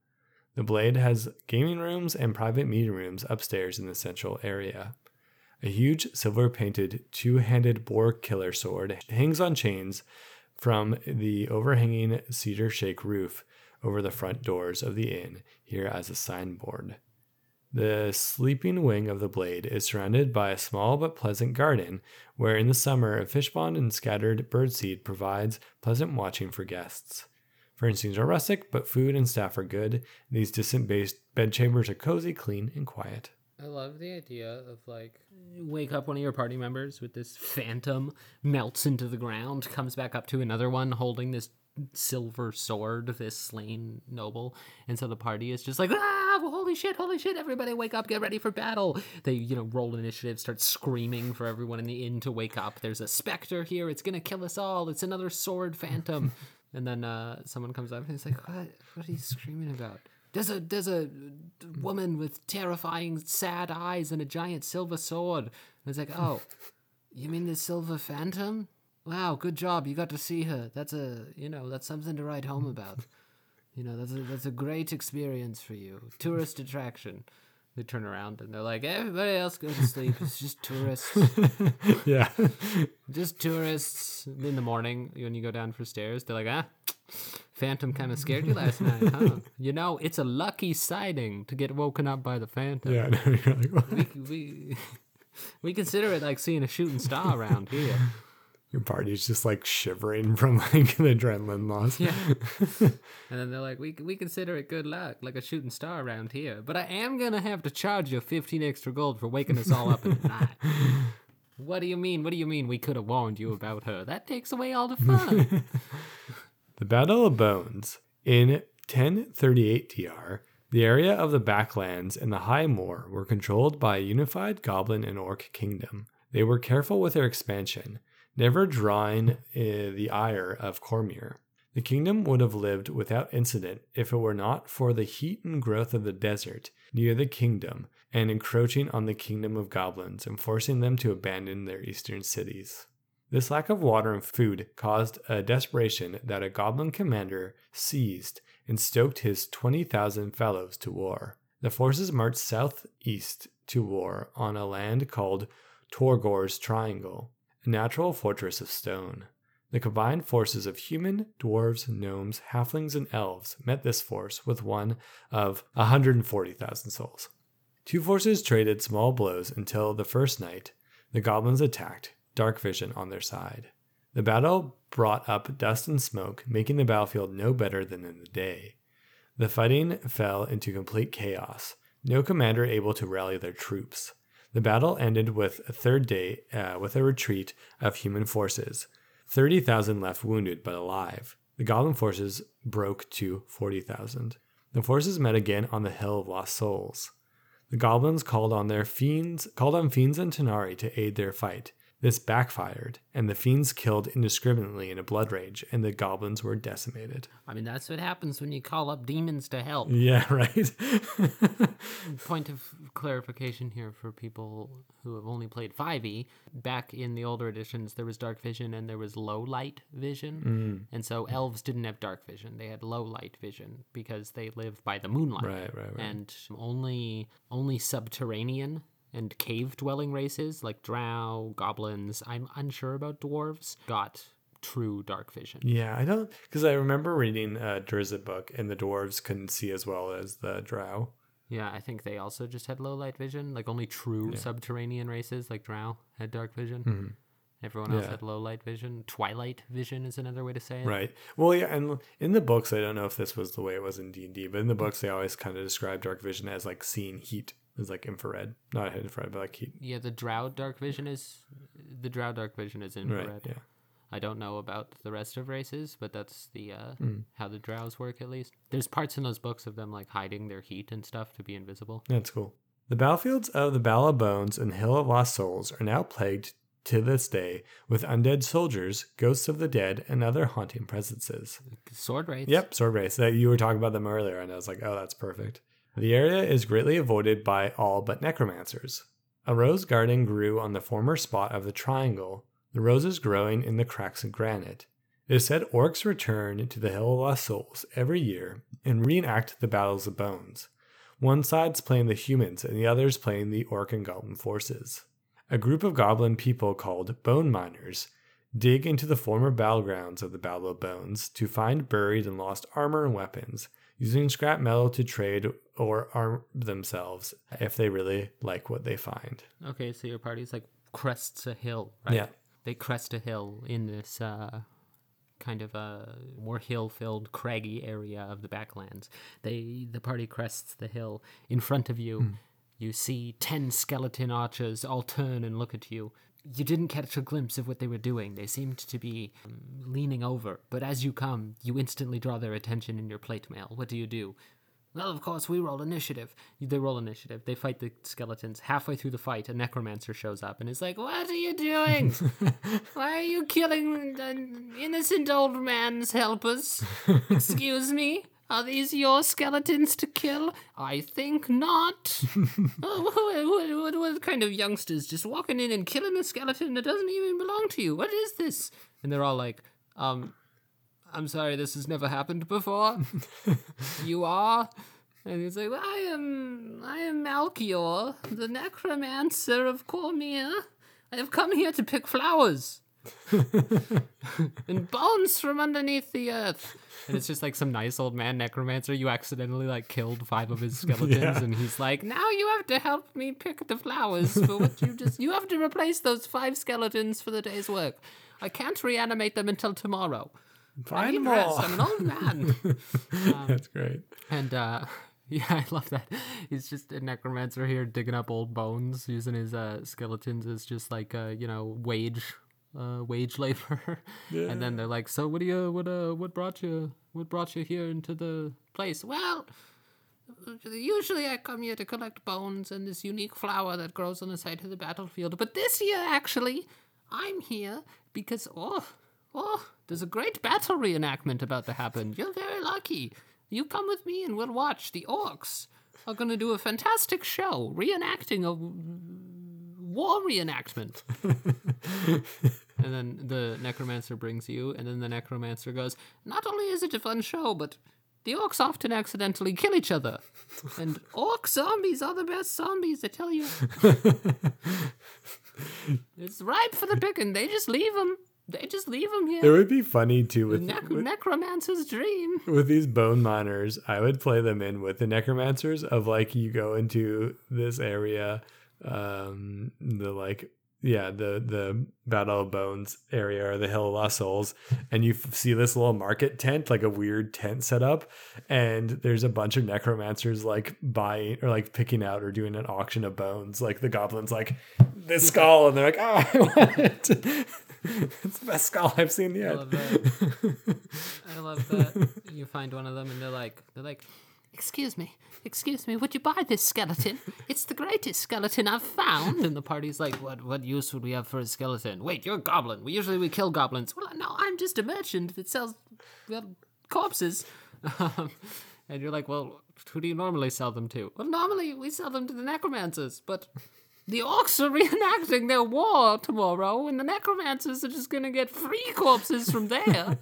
The Blade has gaming rooms and private meeting rooms upstairs in the central area. A huge silver-painted two-handed boar killer sword hangs on chains from the overhanging cedar shake roof over the front doors of the inn, here as a signboard. The sleeping wing of the Blade is surrounded by a small but pleasant garden, where in the summer a fish pond and scattered birdseed provides pleasant watching for guests. Furnishings are rustic, but food and staff are good. These distant-based bedchambers are cozy, clean, and quiet. I love the idea of, like, wake up one of your party members with this phantom, melts into the ground, comes back up to another one holding this silver sword, this slain noble. And so the party is just like, ah, well, holy shit, everybody wake up, get ready for battle. They, roll initiative, start screaming for everyone in the inn to wake up. There's a specter here. It's going to kill us all. It's another sword phantom. And then someone comes up and is like, what are you screaming about? There's a woman with terrifying, sad eyes and a giant silver sword. And it's like, oh, you mean the silver phantom? Wow, good job. You got to see her. That's that's something to write home about. That's a great experience for you. Tourist attraction. They turn around and they're like, everybody else go to sleep. It's just tourists. Yeah. Just tourists. In the morning, when you go down for stairs, they're like, phantom kind of scared you last night, huh? It's a lucky sighting to get woken up by the phantom. Yeah, I know. You're like, what? We consider it like seeing a shooting star around here. Your party's just like shivering from like the adrenaline loss. Yeah. And then they're like, we consider it good luck, like a shooting star around here. But I am going to have to charge you 15 extra gold for waking us all up in the night. What do you mean? We could have warned you about her. That takes away all the fun. The Battle of Bones. In 1038 TR, the area of the Backlands and the High Moor were controlled by a unified goblin and orc kingdom. They were careful with their expansion, never drawing the ire of Cormyr. The kingdom would have lived without incident if it were not for the heat and growth of the desert near the kingdom and encroaching on the kingdom of goblins and forcing them to abandon their eastern cities. This lack of water and food caused a desperation that a goblin commander seized and stoked his 20,000 fellows to war. The forces marched southeast to war on a land called Torgor's Triangle, natural fortress of stone. The combined forces of human, dwarves, gnomes, halflings, and elves met this force with one of 140,000 souls. Two forces traded small blows until the first night the goblins attacked, dark vision on their side. The battle brought up dust and smoke, making the battlefield no better than in the day. The fighting fell into complete chaos, no commander able to rally their troops. The battle ended with a third day with a retreat of human forces. 30,000 left wounded but alive. The goblin forces broke to 40,000. The forces met again on the Hill of Lost Souls. The goblins called on fiends and Tanar'ri to aid their fight. This backfired, and the fiends killed indiscriminately in a blood rage, and the goblins were decimated. I mean, that's what happens when you call up demons to help. Yeah, right? Point of clarification here for people who have only played 5e. Back in the older editions, there was dark vision and there was low light vision. Mm. And so elves didn't have dark vision. They had low light vision because they lived by the moonlight. Right. And only subterranean and cave-dwelling races like drow, goblins, I'm unsure about dwarves, got true dark vision. Yeah, I don't... Because I remember reading a Drizzt book, and the dwarves couldn't see as well as the drow. Yeah, I think they also just had low-light vision. Like, only true subterranean races like drow had dark vision. Mm-hmm. Everyone else had low-light vision. Twilight vision is another way to say it. Right. Well, yeah, and in the books, I don't know if this was the way it was in D&D, but in the books, they always kind of describe dark vision as, like, seeing heat. It's like infrared, not infrared, but like heat. Yeah, the drow dark vision is infrared. Right, yeah. I don't know about the rest of races, but that's the how the drows work at least. There's parts in those books of them like hiding their heat and stuff to be invisible. That's cool. The battlefields of the Battle of Bones and Hill of Lost Souls are now plagued to this day with undead soldiers, ghosts of the dead, and other haunting presences. Sword race. Yep, sword race. You were talking about them earlier, and I was like, oh, that's perfect. The area is greatly avoided by all but necromancers. A rose garden grew on the former spot of the triangle, the roses growing in the cracks in granite. It is said orcs return to the Hill of Lost Souls every year and reenact the Battles of Bones. One side's playing the humans and the other's playing the orc and goblin forces. A group of goblin people called Bone Miners dig into the former battlegrounds of the Battle of Bones to find buried and lost armor and weapons, using scrap metal to trade or arm themselves if they really like what they find. Okay, so your party's like crests a hill, right? Yeah. They crest a hill in this kind of a more hill-filled, craggy area of the backlands. The party crests the hill. In front of you, you see 10 skeleton archers all turn and look at you. You didn't catch a glimpse of what they were doing. They seemed to be leaning over. But as you come, you instantly draw their attention in your plate mail. What do? Well, of course, we roll initiative. They roll initiative. They fight the skeletons. Halfway through the fight, a necromancer shows up and is like, what are you doing? Why are you killing an innocent old man's helpers? Excuse me? Are these your skeletons to kill? I think not. What kind of youngsters just walking in and killing a skeleton that doesn't even belong to you? What is this? And they're all like, I'm sorry, this has never happened before. You are? And he's like, well, I am Malkior, the necromancer of Cormyr. I have come here to pick flowers. And bones from underneath the earth. And it's just like some nice old man necromancer. You accidentally like killed 5 of his skeletons, and he's like, now you have to help me pick the flowers for what you have to replace those 5 skeletons for the day's work. I can't reanimate them until tomorrow. I need rest. I'm an old man. That's great. And yeah, I love that. He's just a necromancer here digging up old bones, using his skeletons as just like wage labor. Yeah. And then they're like, so what brought you here into the place? Well, usually I come here to collect bones and this unique flower that grows on the side of the battlefield, but this year actually I'm here because there's a great battle reenactment about to happen. You're very lucky. You come with me and we'll watch. The orcs are going to do a fantastic show reenacting a war reenactment. And then the necromancer brings you, and then the necromancer goes, not only is it a fun show, but the orcs often accidentally kill each other. And orc zombies are the best zombies, I tell you. It's ripe for the picking. They just leave them here. It would be funny, too, with... necromancer's dream. With these bone miners, I would play them in with the necromancers of, like, you go into this area... the Battle of Bones area or the Hill of Lost Souls, and you see this little market tent, like a weird tent set up, and there's a bunch of necromancers like buying or like picking out or doing an auction of bones. Like the goblins like this skull, and they're like, oh, I want it. It's the best skull I've seen yet. I love that. You find one of them and they're like Excuse me, would you buy this skeleton? It's the greatest skeleton I've found. And the party's like, what use would we have for a skeleton? Wait, you're a goblin. We usually kill goblins. Well, no, I'm just a merchant that sells corpses. And you're like, well, who do you normally sell them to? Well, normally we sell them to the necromancers, but the orcs are reenacting their war tomorrow, and the necromancers are just going to get free corpses from there.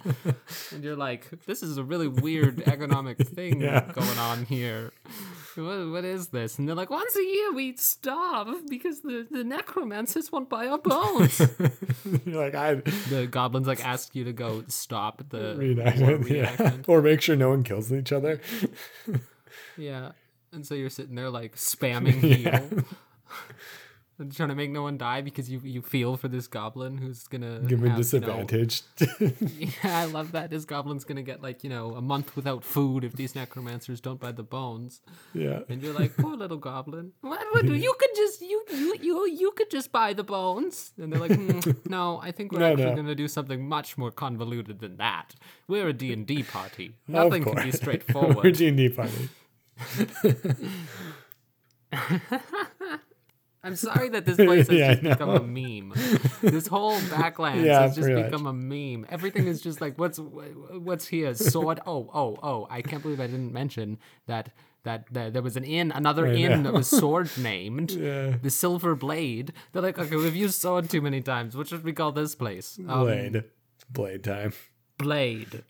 And you're like, this is a really weird economic thing going on here. What is this? And they're like, once a year we starve because the necromancers won't buy our bones. You're like, the goblins like ask you to go stop the reenactment. Yeah. Or make sure no one kills each other. Yeah. And so you're sitting there like spamming heal. I'm trying to make no one die because you feel for this goblin who's gonna give him disadvantage. Yeah, I love that. This goblin's gonna get a month without food if these necromancers don't buy the bones. Yeah, and you're like, poor little goblin. What you could just buy the bones. And they're like, no, I think we're gonna do something much more convoluted than that. We're a D&D party. Nothing can be straightforward. We're a D&D party. I'm sorry that this place has just become a meme. This whole Backlands has just become a meme. Everything is just like, what's here? Sword. Oh! I can't believe I didn't mention that there was an inn, that was Sword named. Yeah. The Silver Blade. They're like, okay, we've used Sword too many times. What should we call this place? Blade. It's Blade time. Blade.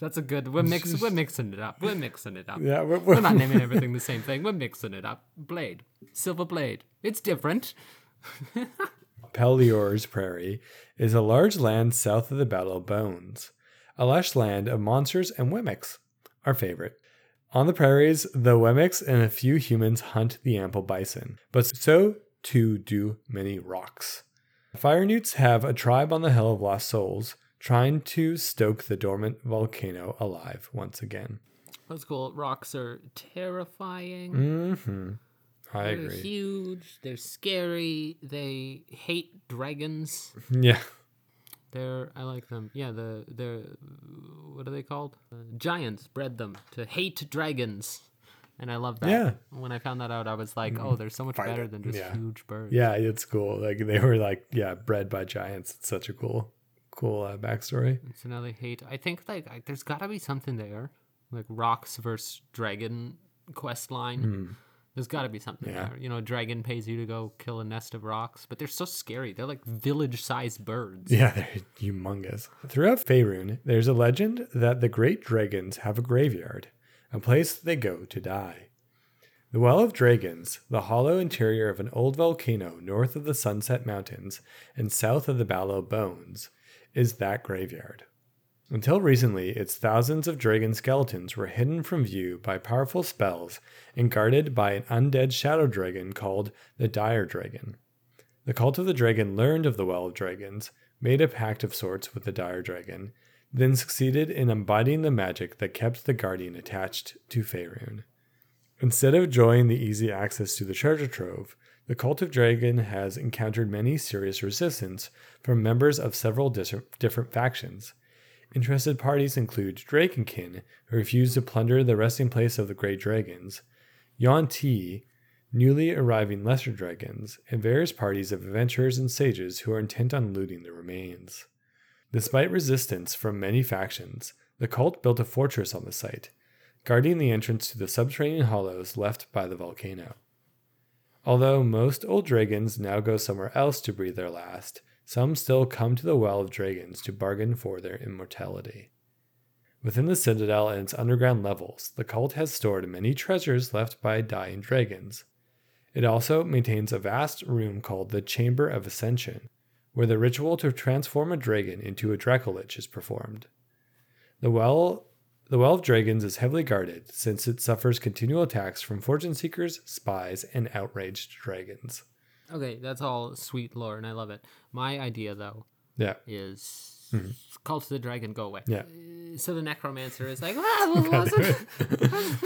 That's a good. We're mixing it up. Yeah, we're not naming everything the same thing. We're mixing it up. Blade, Silver Blade. It's different. Pellior's Prairie is a large land south of the Battle of Bones, a lush land of monsters and Wemmicks, our favorite. On the prairies, the Wemmicks and a few humans hunt the ample bison, but so too do many rocks. Fire Newts have a tribe on the Hill of Lost Souls, trying to stoke the dormant volcano alive once again. That's cool. Rocks are terrifying. Mm-hmm. They're huge. They're scary. They hate dragons. Yeah. I like them. Yeah, they're what are they called? Giants bred them to hate dragons. And I love that. Yeah. When I found that out, I was like, oh, they're so much better than just huge birds. Yeah, it's cool. Like they were bred by giants. It's such a cool backstory. It's another hate. I think there's got to be something there, like rocks versus dragon quest line. There's got to be something there. A dragon pays you to go kill a nest of rocks, but they're so scary. They're like village-sized birds. Yeah, they're humongous. Throughout Faerun, there's a legend that the great dragons have a graveyard, a place they go to die. The Well of Dragons, the hollow interior of an old volcano north of the Sunset Mountains and south of the Battle of Bones, is that graveyard. Until recently, its thousands of dragon skeletons were hidden from view by powerful spells and guarded by an undead shadow dragon called the Dire Dragon. The Cult of the Dragon learned of the Well of Dragons, made a pact of sorts with the Dire Dragon, then succeeded in embodying the magic that kept the Guardian attached to Faerun. Instead of enjoying the easy access to the treasure trove, the Cult of Dragon has encountered many serious resistance from members of several different factions. Interested parties include Drakenkin, who refused to plunder the resting place of the Great Dragons, Yuan-Ti, newly arriving Lesser Dragons, and various parties of adventurers and sages who are intent on looting the remains. Despite resistance from many factions, the cult built a fortress on the site, guarding the entrance to the subterranean hollows left by the volcano. Although most old dragons now go somewhere else to breathe their last, some still come to the Well of Dragons to bargain for their immortality. Within the citadel and its underground levels, the cult has stored many treasures left by dying dragons. It also maintains a vast room called the Chamber of Ascension, where the ritual to transform a dragon into a dracolich is performed. The Well of Dragons is heavily guarded, since it suffers continual attacks from fortune seekers, spies, and outraged dragons. Okay, that's all sweet lore, and I love it. My idea, though, is Call to the dragon, go away. Yeah. So the necromancer is like, well, wasn't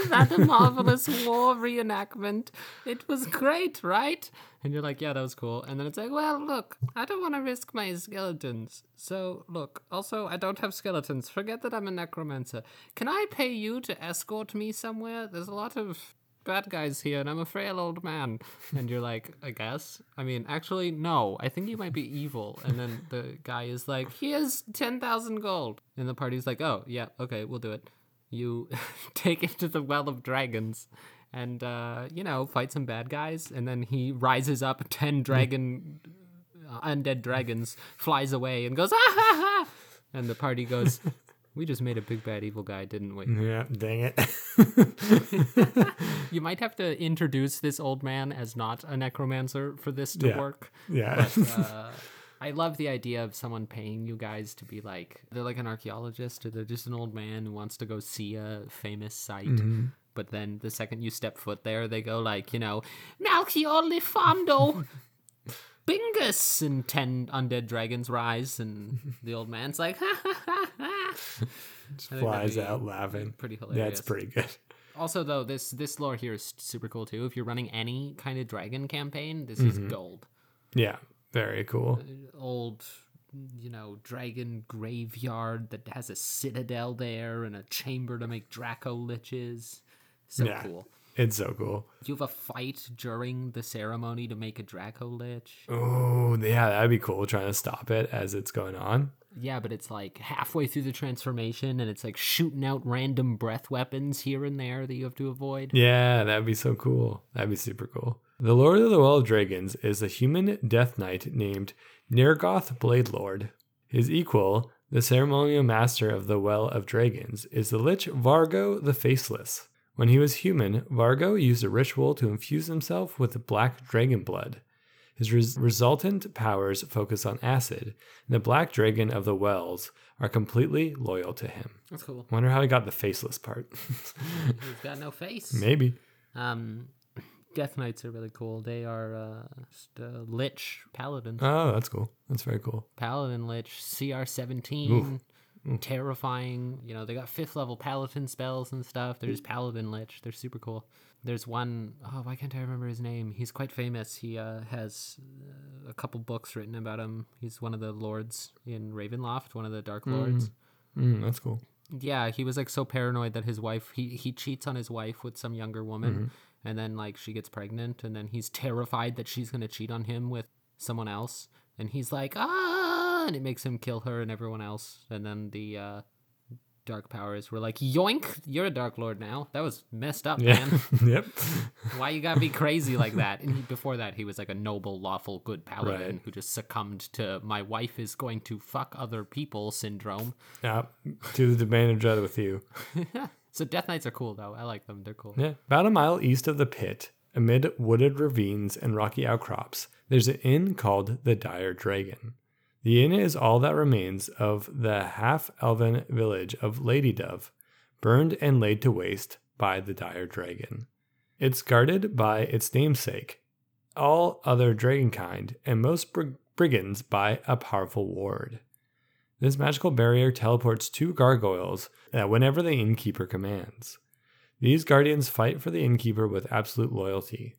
that a marvelous war reenactment? It was great, right? And you're like, yeah, that was cool. And then it's like, well, look, I don't want to risk my skeletons. So, look, also, I don't have skeletons. Forget that I'm a necromancer. Can I pay you to escort me somewhere? There's a lot of bad guys here, and I'm a frail old man. And you're like, I guess? I mean, actually, no. I think you might be evil. And then the guy is like, here's 10,000 gold. And the party's like, oh, yeah, okay, we'll do it. You take him to the Well of Dragons and, fight some bad guys. And then he rises up, 10 undead dragons, flies away and goes, ah, ha, ha. And the party goes... We just made a big, bad, evil guy, didn't we? Yeah, dang it. You might have to introduce this old man as not a necromancer for this to work. Yeah. But, I love the idea of someone paying you guys to be like, they're like an archaeologist or they're just an old man who wants to go see a famous site. Mm-hmm. But then the second you step foot there, they go like, Malchiolifando. Bingus, and 10 undead dragons rise, and the old man's like, ha, ha, ha, ha. Just flies out laughing. Pretty hilarious. That's pretty good. Also, though, this lore here is super cool, too. If you're running any kind of dragon campaign, this is gold. Yeah, very cool. Old, dragon graveyard that has a citadel there and a chamber to make Draco liches. So cool. It's so cool. You have a fight during the ceremony to make a Draco Lich. Oh, yeah, that'd be cool, trying to stop it as it's going on. Yeah, but it's like halfway through the transformation, and it's like shooting out random breath weapons here and there that you have to avoid. Yeah, that'd be so cool. That'd be super cool. The Lord of the Well of Dragons is a human death knight named Ner'goth Bladelord. His equal, the ceremonial master of the Well of Dragons, is the Lich Vargo the Faceless. When he was human, Vargo used a ritual to infuse himself with black dragon blood. His resultant powers focus on acid, and the black dragon of the Wells are completely loyal to him. That's cool. Wonder how he got the faceless part. He's got no face. Maybe. Death Knights are really cool. They are just a Lich Paladin. Oh, that's cool. That's very cool. Paladin Lich, CR 17. Oof. Terrifying. They got 5th level paladin spells and stuff. There's paladin lich. They're super cool. There's one, why can't I remember his name? He's quite famous. He has a couple books written about him. He's one of the lords in Ravenloft, one of the dark lords. That's cool. Yeah, he was like so paranoid that his wife, he cheats on his wife with some younger woman, and then like she gets pregnant, and then he's terrified that she's gonna cheat on him with someone else, and he's like, and it makes him kill her and everyone else. And then the dark powers were like, yoink, you're a dark lord now. That was messed up, man. Yep. Why you gotta be crazy like that? And before that, he was like a noble, lawful, good paladin who just succumbed to my wife is going to fuck other people syndrome. Yeah, to the man of dread with you. So Death Knights are cool, though. I like them. They're cool. Yeah. About a mile east of the pit, amid wooded ravines and rocky outcrops, there's an inn called the Dire Dragon. The inn is all that remains of the half-elven village of Ladydove, burned and laid to waste by the dire dragon. It's guarded by its namesake, all other dragonkind, and most brigands by a powerful ward. This magical barrier teleports 2 gargoyles whenever the innkeeper commands. These guardians fight for the innkeeper with absolute loyalty.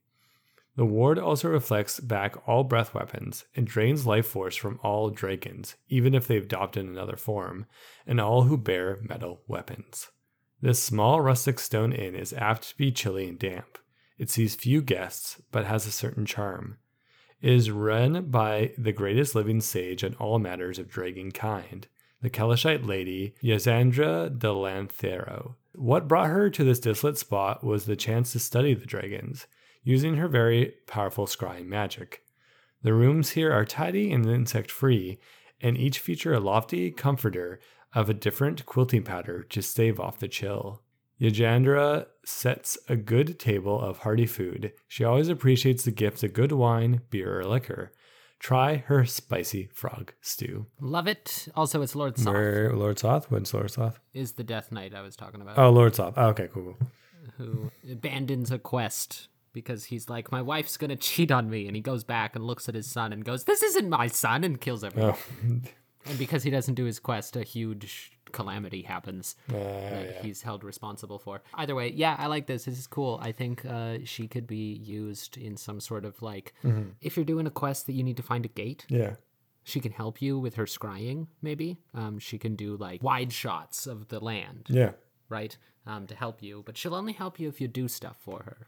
The ward also reflects back all breath weapons and drains life force from all dragons, even if they've adopted another form, and all who bear metal weapons. This small rustic stone inn is apt to be chilly and damp. It sees few guests, but has a certain charm. It is run by the greatest living sage on all matters of dragon kind, the Kelishite lady Yasandra de Lanthero. What brought her to this desolate spot was the chance to study the dragons, using her very powerful scrying magic. The rooms here are tidy and insect-free, and each feature a lofty comforter of a different quilting powder to stave off the chill. Yajandra sets a good table of hearty food. She always appreciates the gift of good wine, beer, or liquor. Try her spicy frog stew. Love it. Also, it's Lord Soth. Where Lord Soth? When's Lord Soth? Is the Death Knight I was talking about. Oh, Lord Soth. Oh, okay, cool. Who abandons a quest because he's like, my wife's going to cheat on me. And he goes back and looks at his son and goes, this isn't my son, and kills everyone. Oh. And because he doesn't do his quest, a huge calamity happens that he's held responsible for. Either way, yeah, I like this. This is cool. I think she could be used in some sort of like, if you're doing a quest that you need to find a gate. Yeah. She can help you with her scrying, maybe. She can do like wide shots of the land. Yeah. Right? To help you. But she'll only help you if you do stuff for her.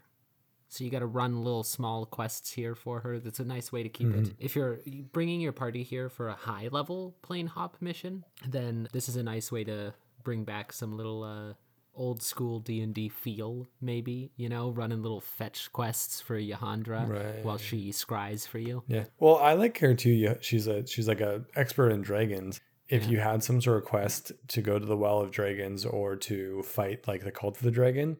So you got to run little small quests here for her. That's a nice way to keep it. If you're bringing your party here for a high level plane hop mission, then this is a nice way to bring back some little old school D&D feel, maybe, you know, running little fetch quests for Yahandra while she scries for you. Yeah. Well, I like her too. She's like a expert in dragons. If you had some sort of quest to go to the Well of Dragons or to fight like the Cult of the Dragon,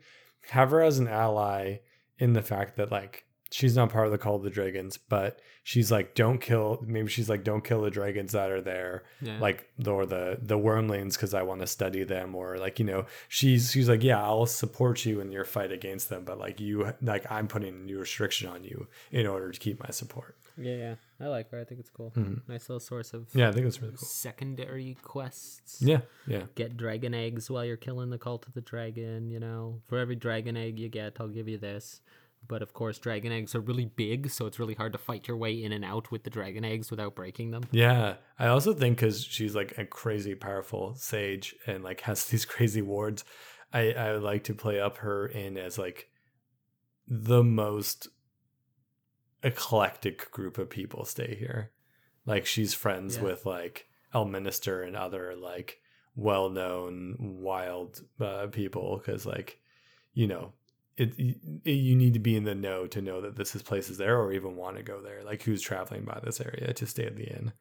have her as an ally in the fact that like she's not part of the Cult of the Dragons, but she's like, don't kill the dragons that are there, like the wormlings, because I want to study them, or like, you know, she's like, yeah, I'll support you in your fight against them, but like you, like I'm putting a new restriction on you in order to keep my support. Yeah, I like her. I think it's cool. Nice little source of I think it's really cool. Secondary quests. Yeah. Get dragon eggs while you're killing the Cult of the Dragon. You know, for every dragon egg you get, I'll give you this. But of course, dragon eggs are really big, so it's really hard to fight your way in and out with the dragon eggs without breaking them. Yeah, I also think because she's like a crazy powerful sage and like has these crazy wards, I would like to play up her in as like the most eclectic group of people stay here. Like she's friends with like El Minister and other like well-known wild people, because like, you know, you need to be in the know to know that this is places there, or even want to go there, like who's traveling by this area to stay at the inn.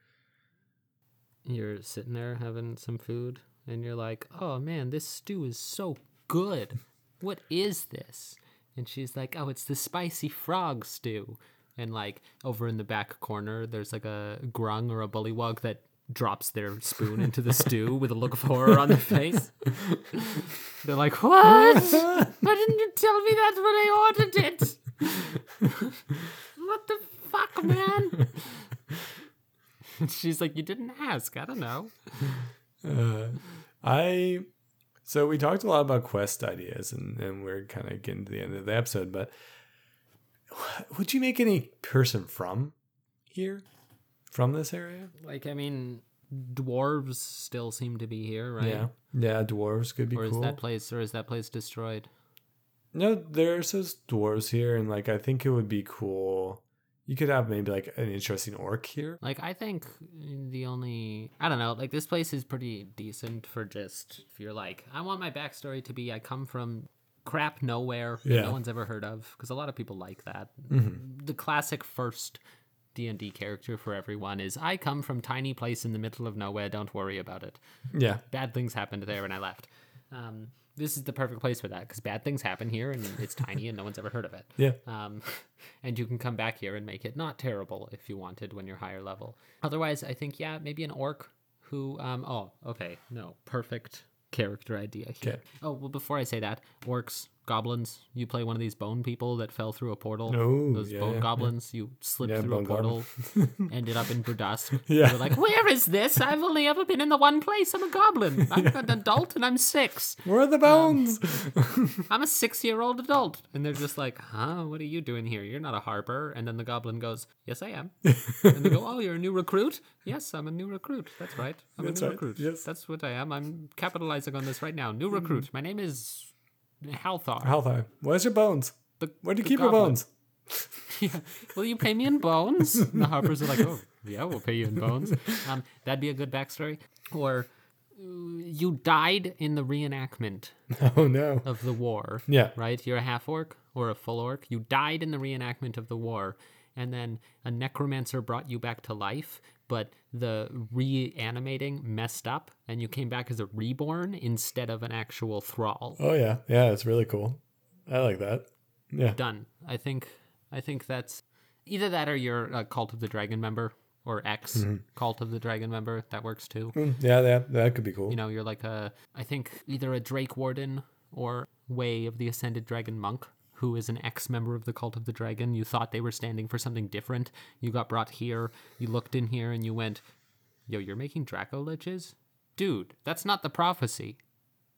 You're sitting there having some food and you're like, oh man, this stew is so good, what is this? And she's like, oh, it's the spicy frog stew. And like over in the back corner, there's like a grung or a bullywug that drops their spoon into the stew with a look of horror on their face. They're like, what? Why didn't you tell me that when I ordered it? What the fuck, man? And she's like, you didn't ask. I don't know. So we talked a lot about quest ideas, and we're kind of getting to the end of the episode, but would you make any person from here? From this area? Like, I mean, dwarves still seem to be here, right? Yeah, dwarves could be cool. Or is that place destroyed? No, there's those dwarves here, and like I think it would be cool. You could have maybe like an interesting orc here. Like I think I don't know, like this place is pretty decent for just, if you're like, I want my backstory to be I come from crap nowhere that no one's ever heard of, because a lot of people like that. The classic first D&D character for everyone is, I come from tiny place in the middle of nowhere, don't worry about it. Yeah. Bad things happened there and I left. This is the perfect place for that, because bad things happen here and it's tiny and no one's ever heard of it. Yeah. And you can come back here and make it not terrible if you wanted when you're higher level. Otherwise, I think, yeah, maybe an orc who, perfect character idea here. Okay. Oh, well, before I say that, orcs, goblins, you play one of these bone people that fell through a portal. Those bone goblins. You slipped through a portal, ended up in Berdusk. Yeah. You're like, where is this? I've only ever been in the one place. I'm a goblin. I'm an adult and I'm 6. Where are the bones? I'm a 6-year-old adult. And they're just like, huh, what are you doing here? You're not a harper. And then the goblin goes, yes, I am. And they go, oh, you're a new recruit? Yes, I'm a new recruit. That's right. I'm a new recruit. Yes. That's what I am. I'm capitalizing on this right now. New recruit. My name is... Halthar. Where's your bones? Where do you keep your bones? Yeah. Will you pay me in bones? And the harpers are like, oh, yeah, we'll pay you in bones. That'd be a good backstory. Or you died in the reenactment of the war. Yeah. Right? You're a half-orc or a full-orc. You died in the reenactment of the war. And then a necromancer brought you back to life, but the reanimating messed up and you came back as a reborn instead of an actual thrall. Oh yeah. Yeah, it's really cool. I like that. Yeah. Done. I think that's either that or you're a Cult of the Dragon member or ex-Cult of the Dragon member. That works too. Yeah, that could be cool. You know, you're like either a Drake Warden or Way of the Ascended Dragon Monk, who is an ex-member of the Cult of the Dragon. You thought they were standing for something different. You got brought here, you looked in here, and you went, yo, you're making Draco Liches? Dude, that's not the prophecy.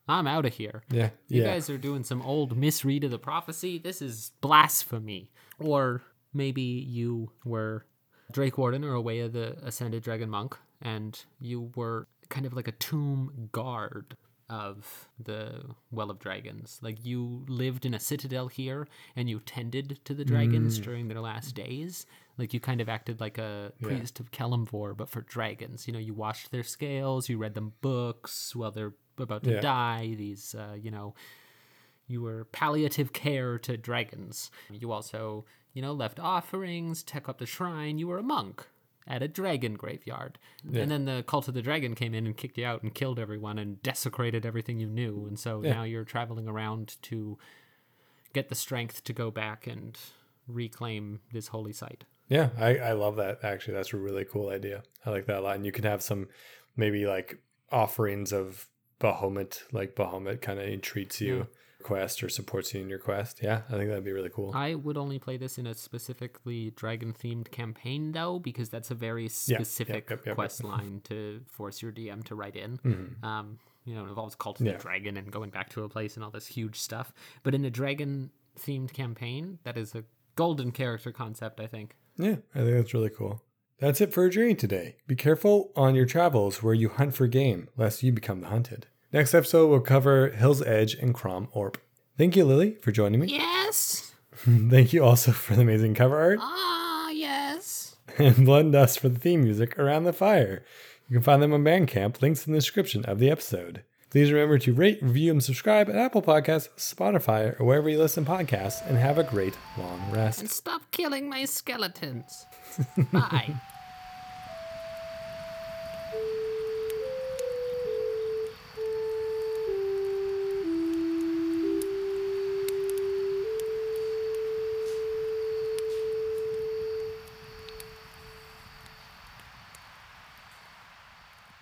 I'm out of here. Yeah. You guys are doing some old misread of the prophecy. This is blasphemy. Or maybe you were Drake Warden or Awea the Ascended Dragon Monk, and you were kind of like a tomb guard of the Well of Dragons. Like, you lived in a citadel here and you tended to the dragons during their last days. Like, you kind of acted like a priest of Kellimvor, but for dragons. You know, you washed their scales, you read them books while they're about to die. These, you know, you were palliative care to dragons. You also, you know, left offerings, tech up the shrine. You were a monk at a dragon graveyard. Yeah. And then the Cult of the Dragon came in and kicked you out and killed everyone and desecrated everything you knew. And so now you're traveling around to get the strength to go back and reclaim this holy site. Yeah, I love that, actually. That's a really cool idea. I like that a lot. And you can have some maybe like offerings of Bahamut, like Bahamut kind of entreats you. Yeah. Quest or supports you in your quest. Yeah, I think that'd be really cool. I would only play this in a specifically dragon themed campaign though, because that's a very specific quest line to force your DM to write in. You know, it involves Cult of the Dragon and going back to a place and all this huge stuff. But in a dragon themed campaign, that is a golden character concept, I think. Yeah, I think that's really cool. That's it for our journey today. Be careful on your travels where you hunt for game, lest you become the hunted. Next episode, we'll cover Hill's Edge and Crom Orp. Thank you, Lily, for joining me. Yes. Thank you also for the amazing cover art. Ah, yes. And Blood and Dust for the theme music, Around the Fire. You can find them on Bandcamp. Links in the description of the episode. Please remember to rate, review, and subscribe at Apple Podcasts, Spotify, or wherever you listen to podcasts. And have a great long rest. And stop killing my skeletons. Bye.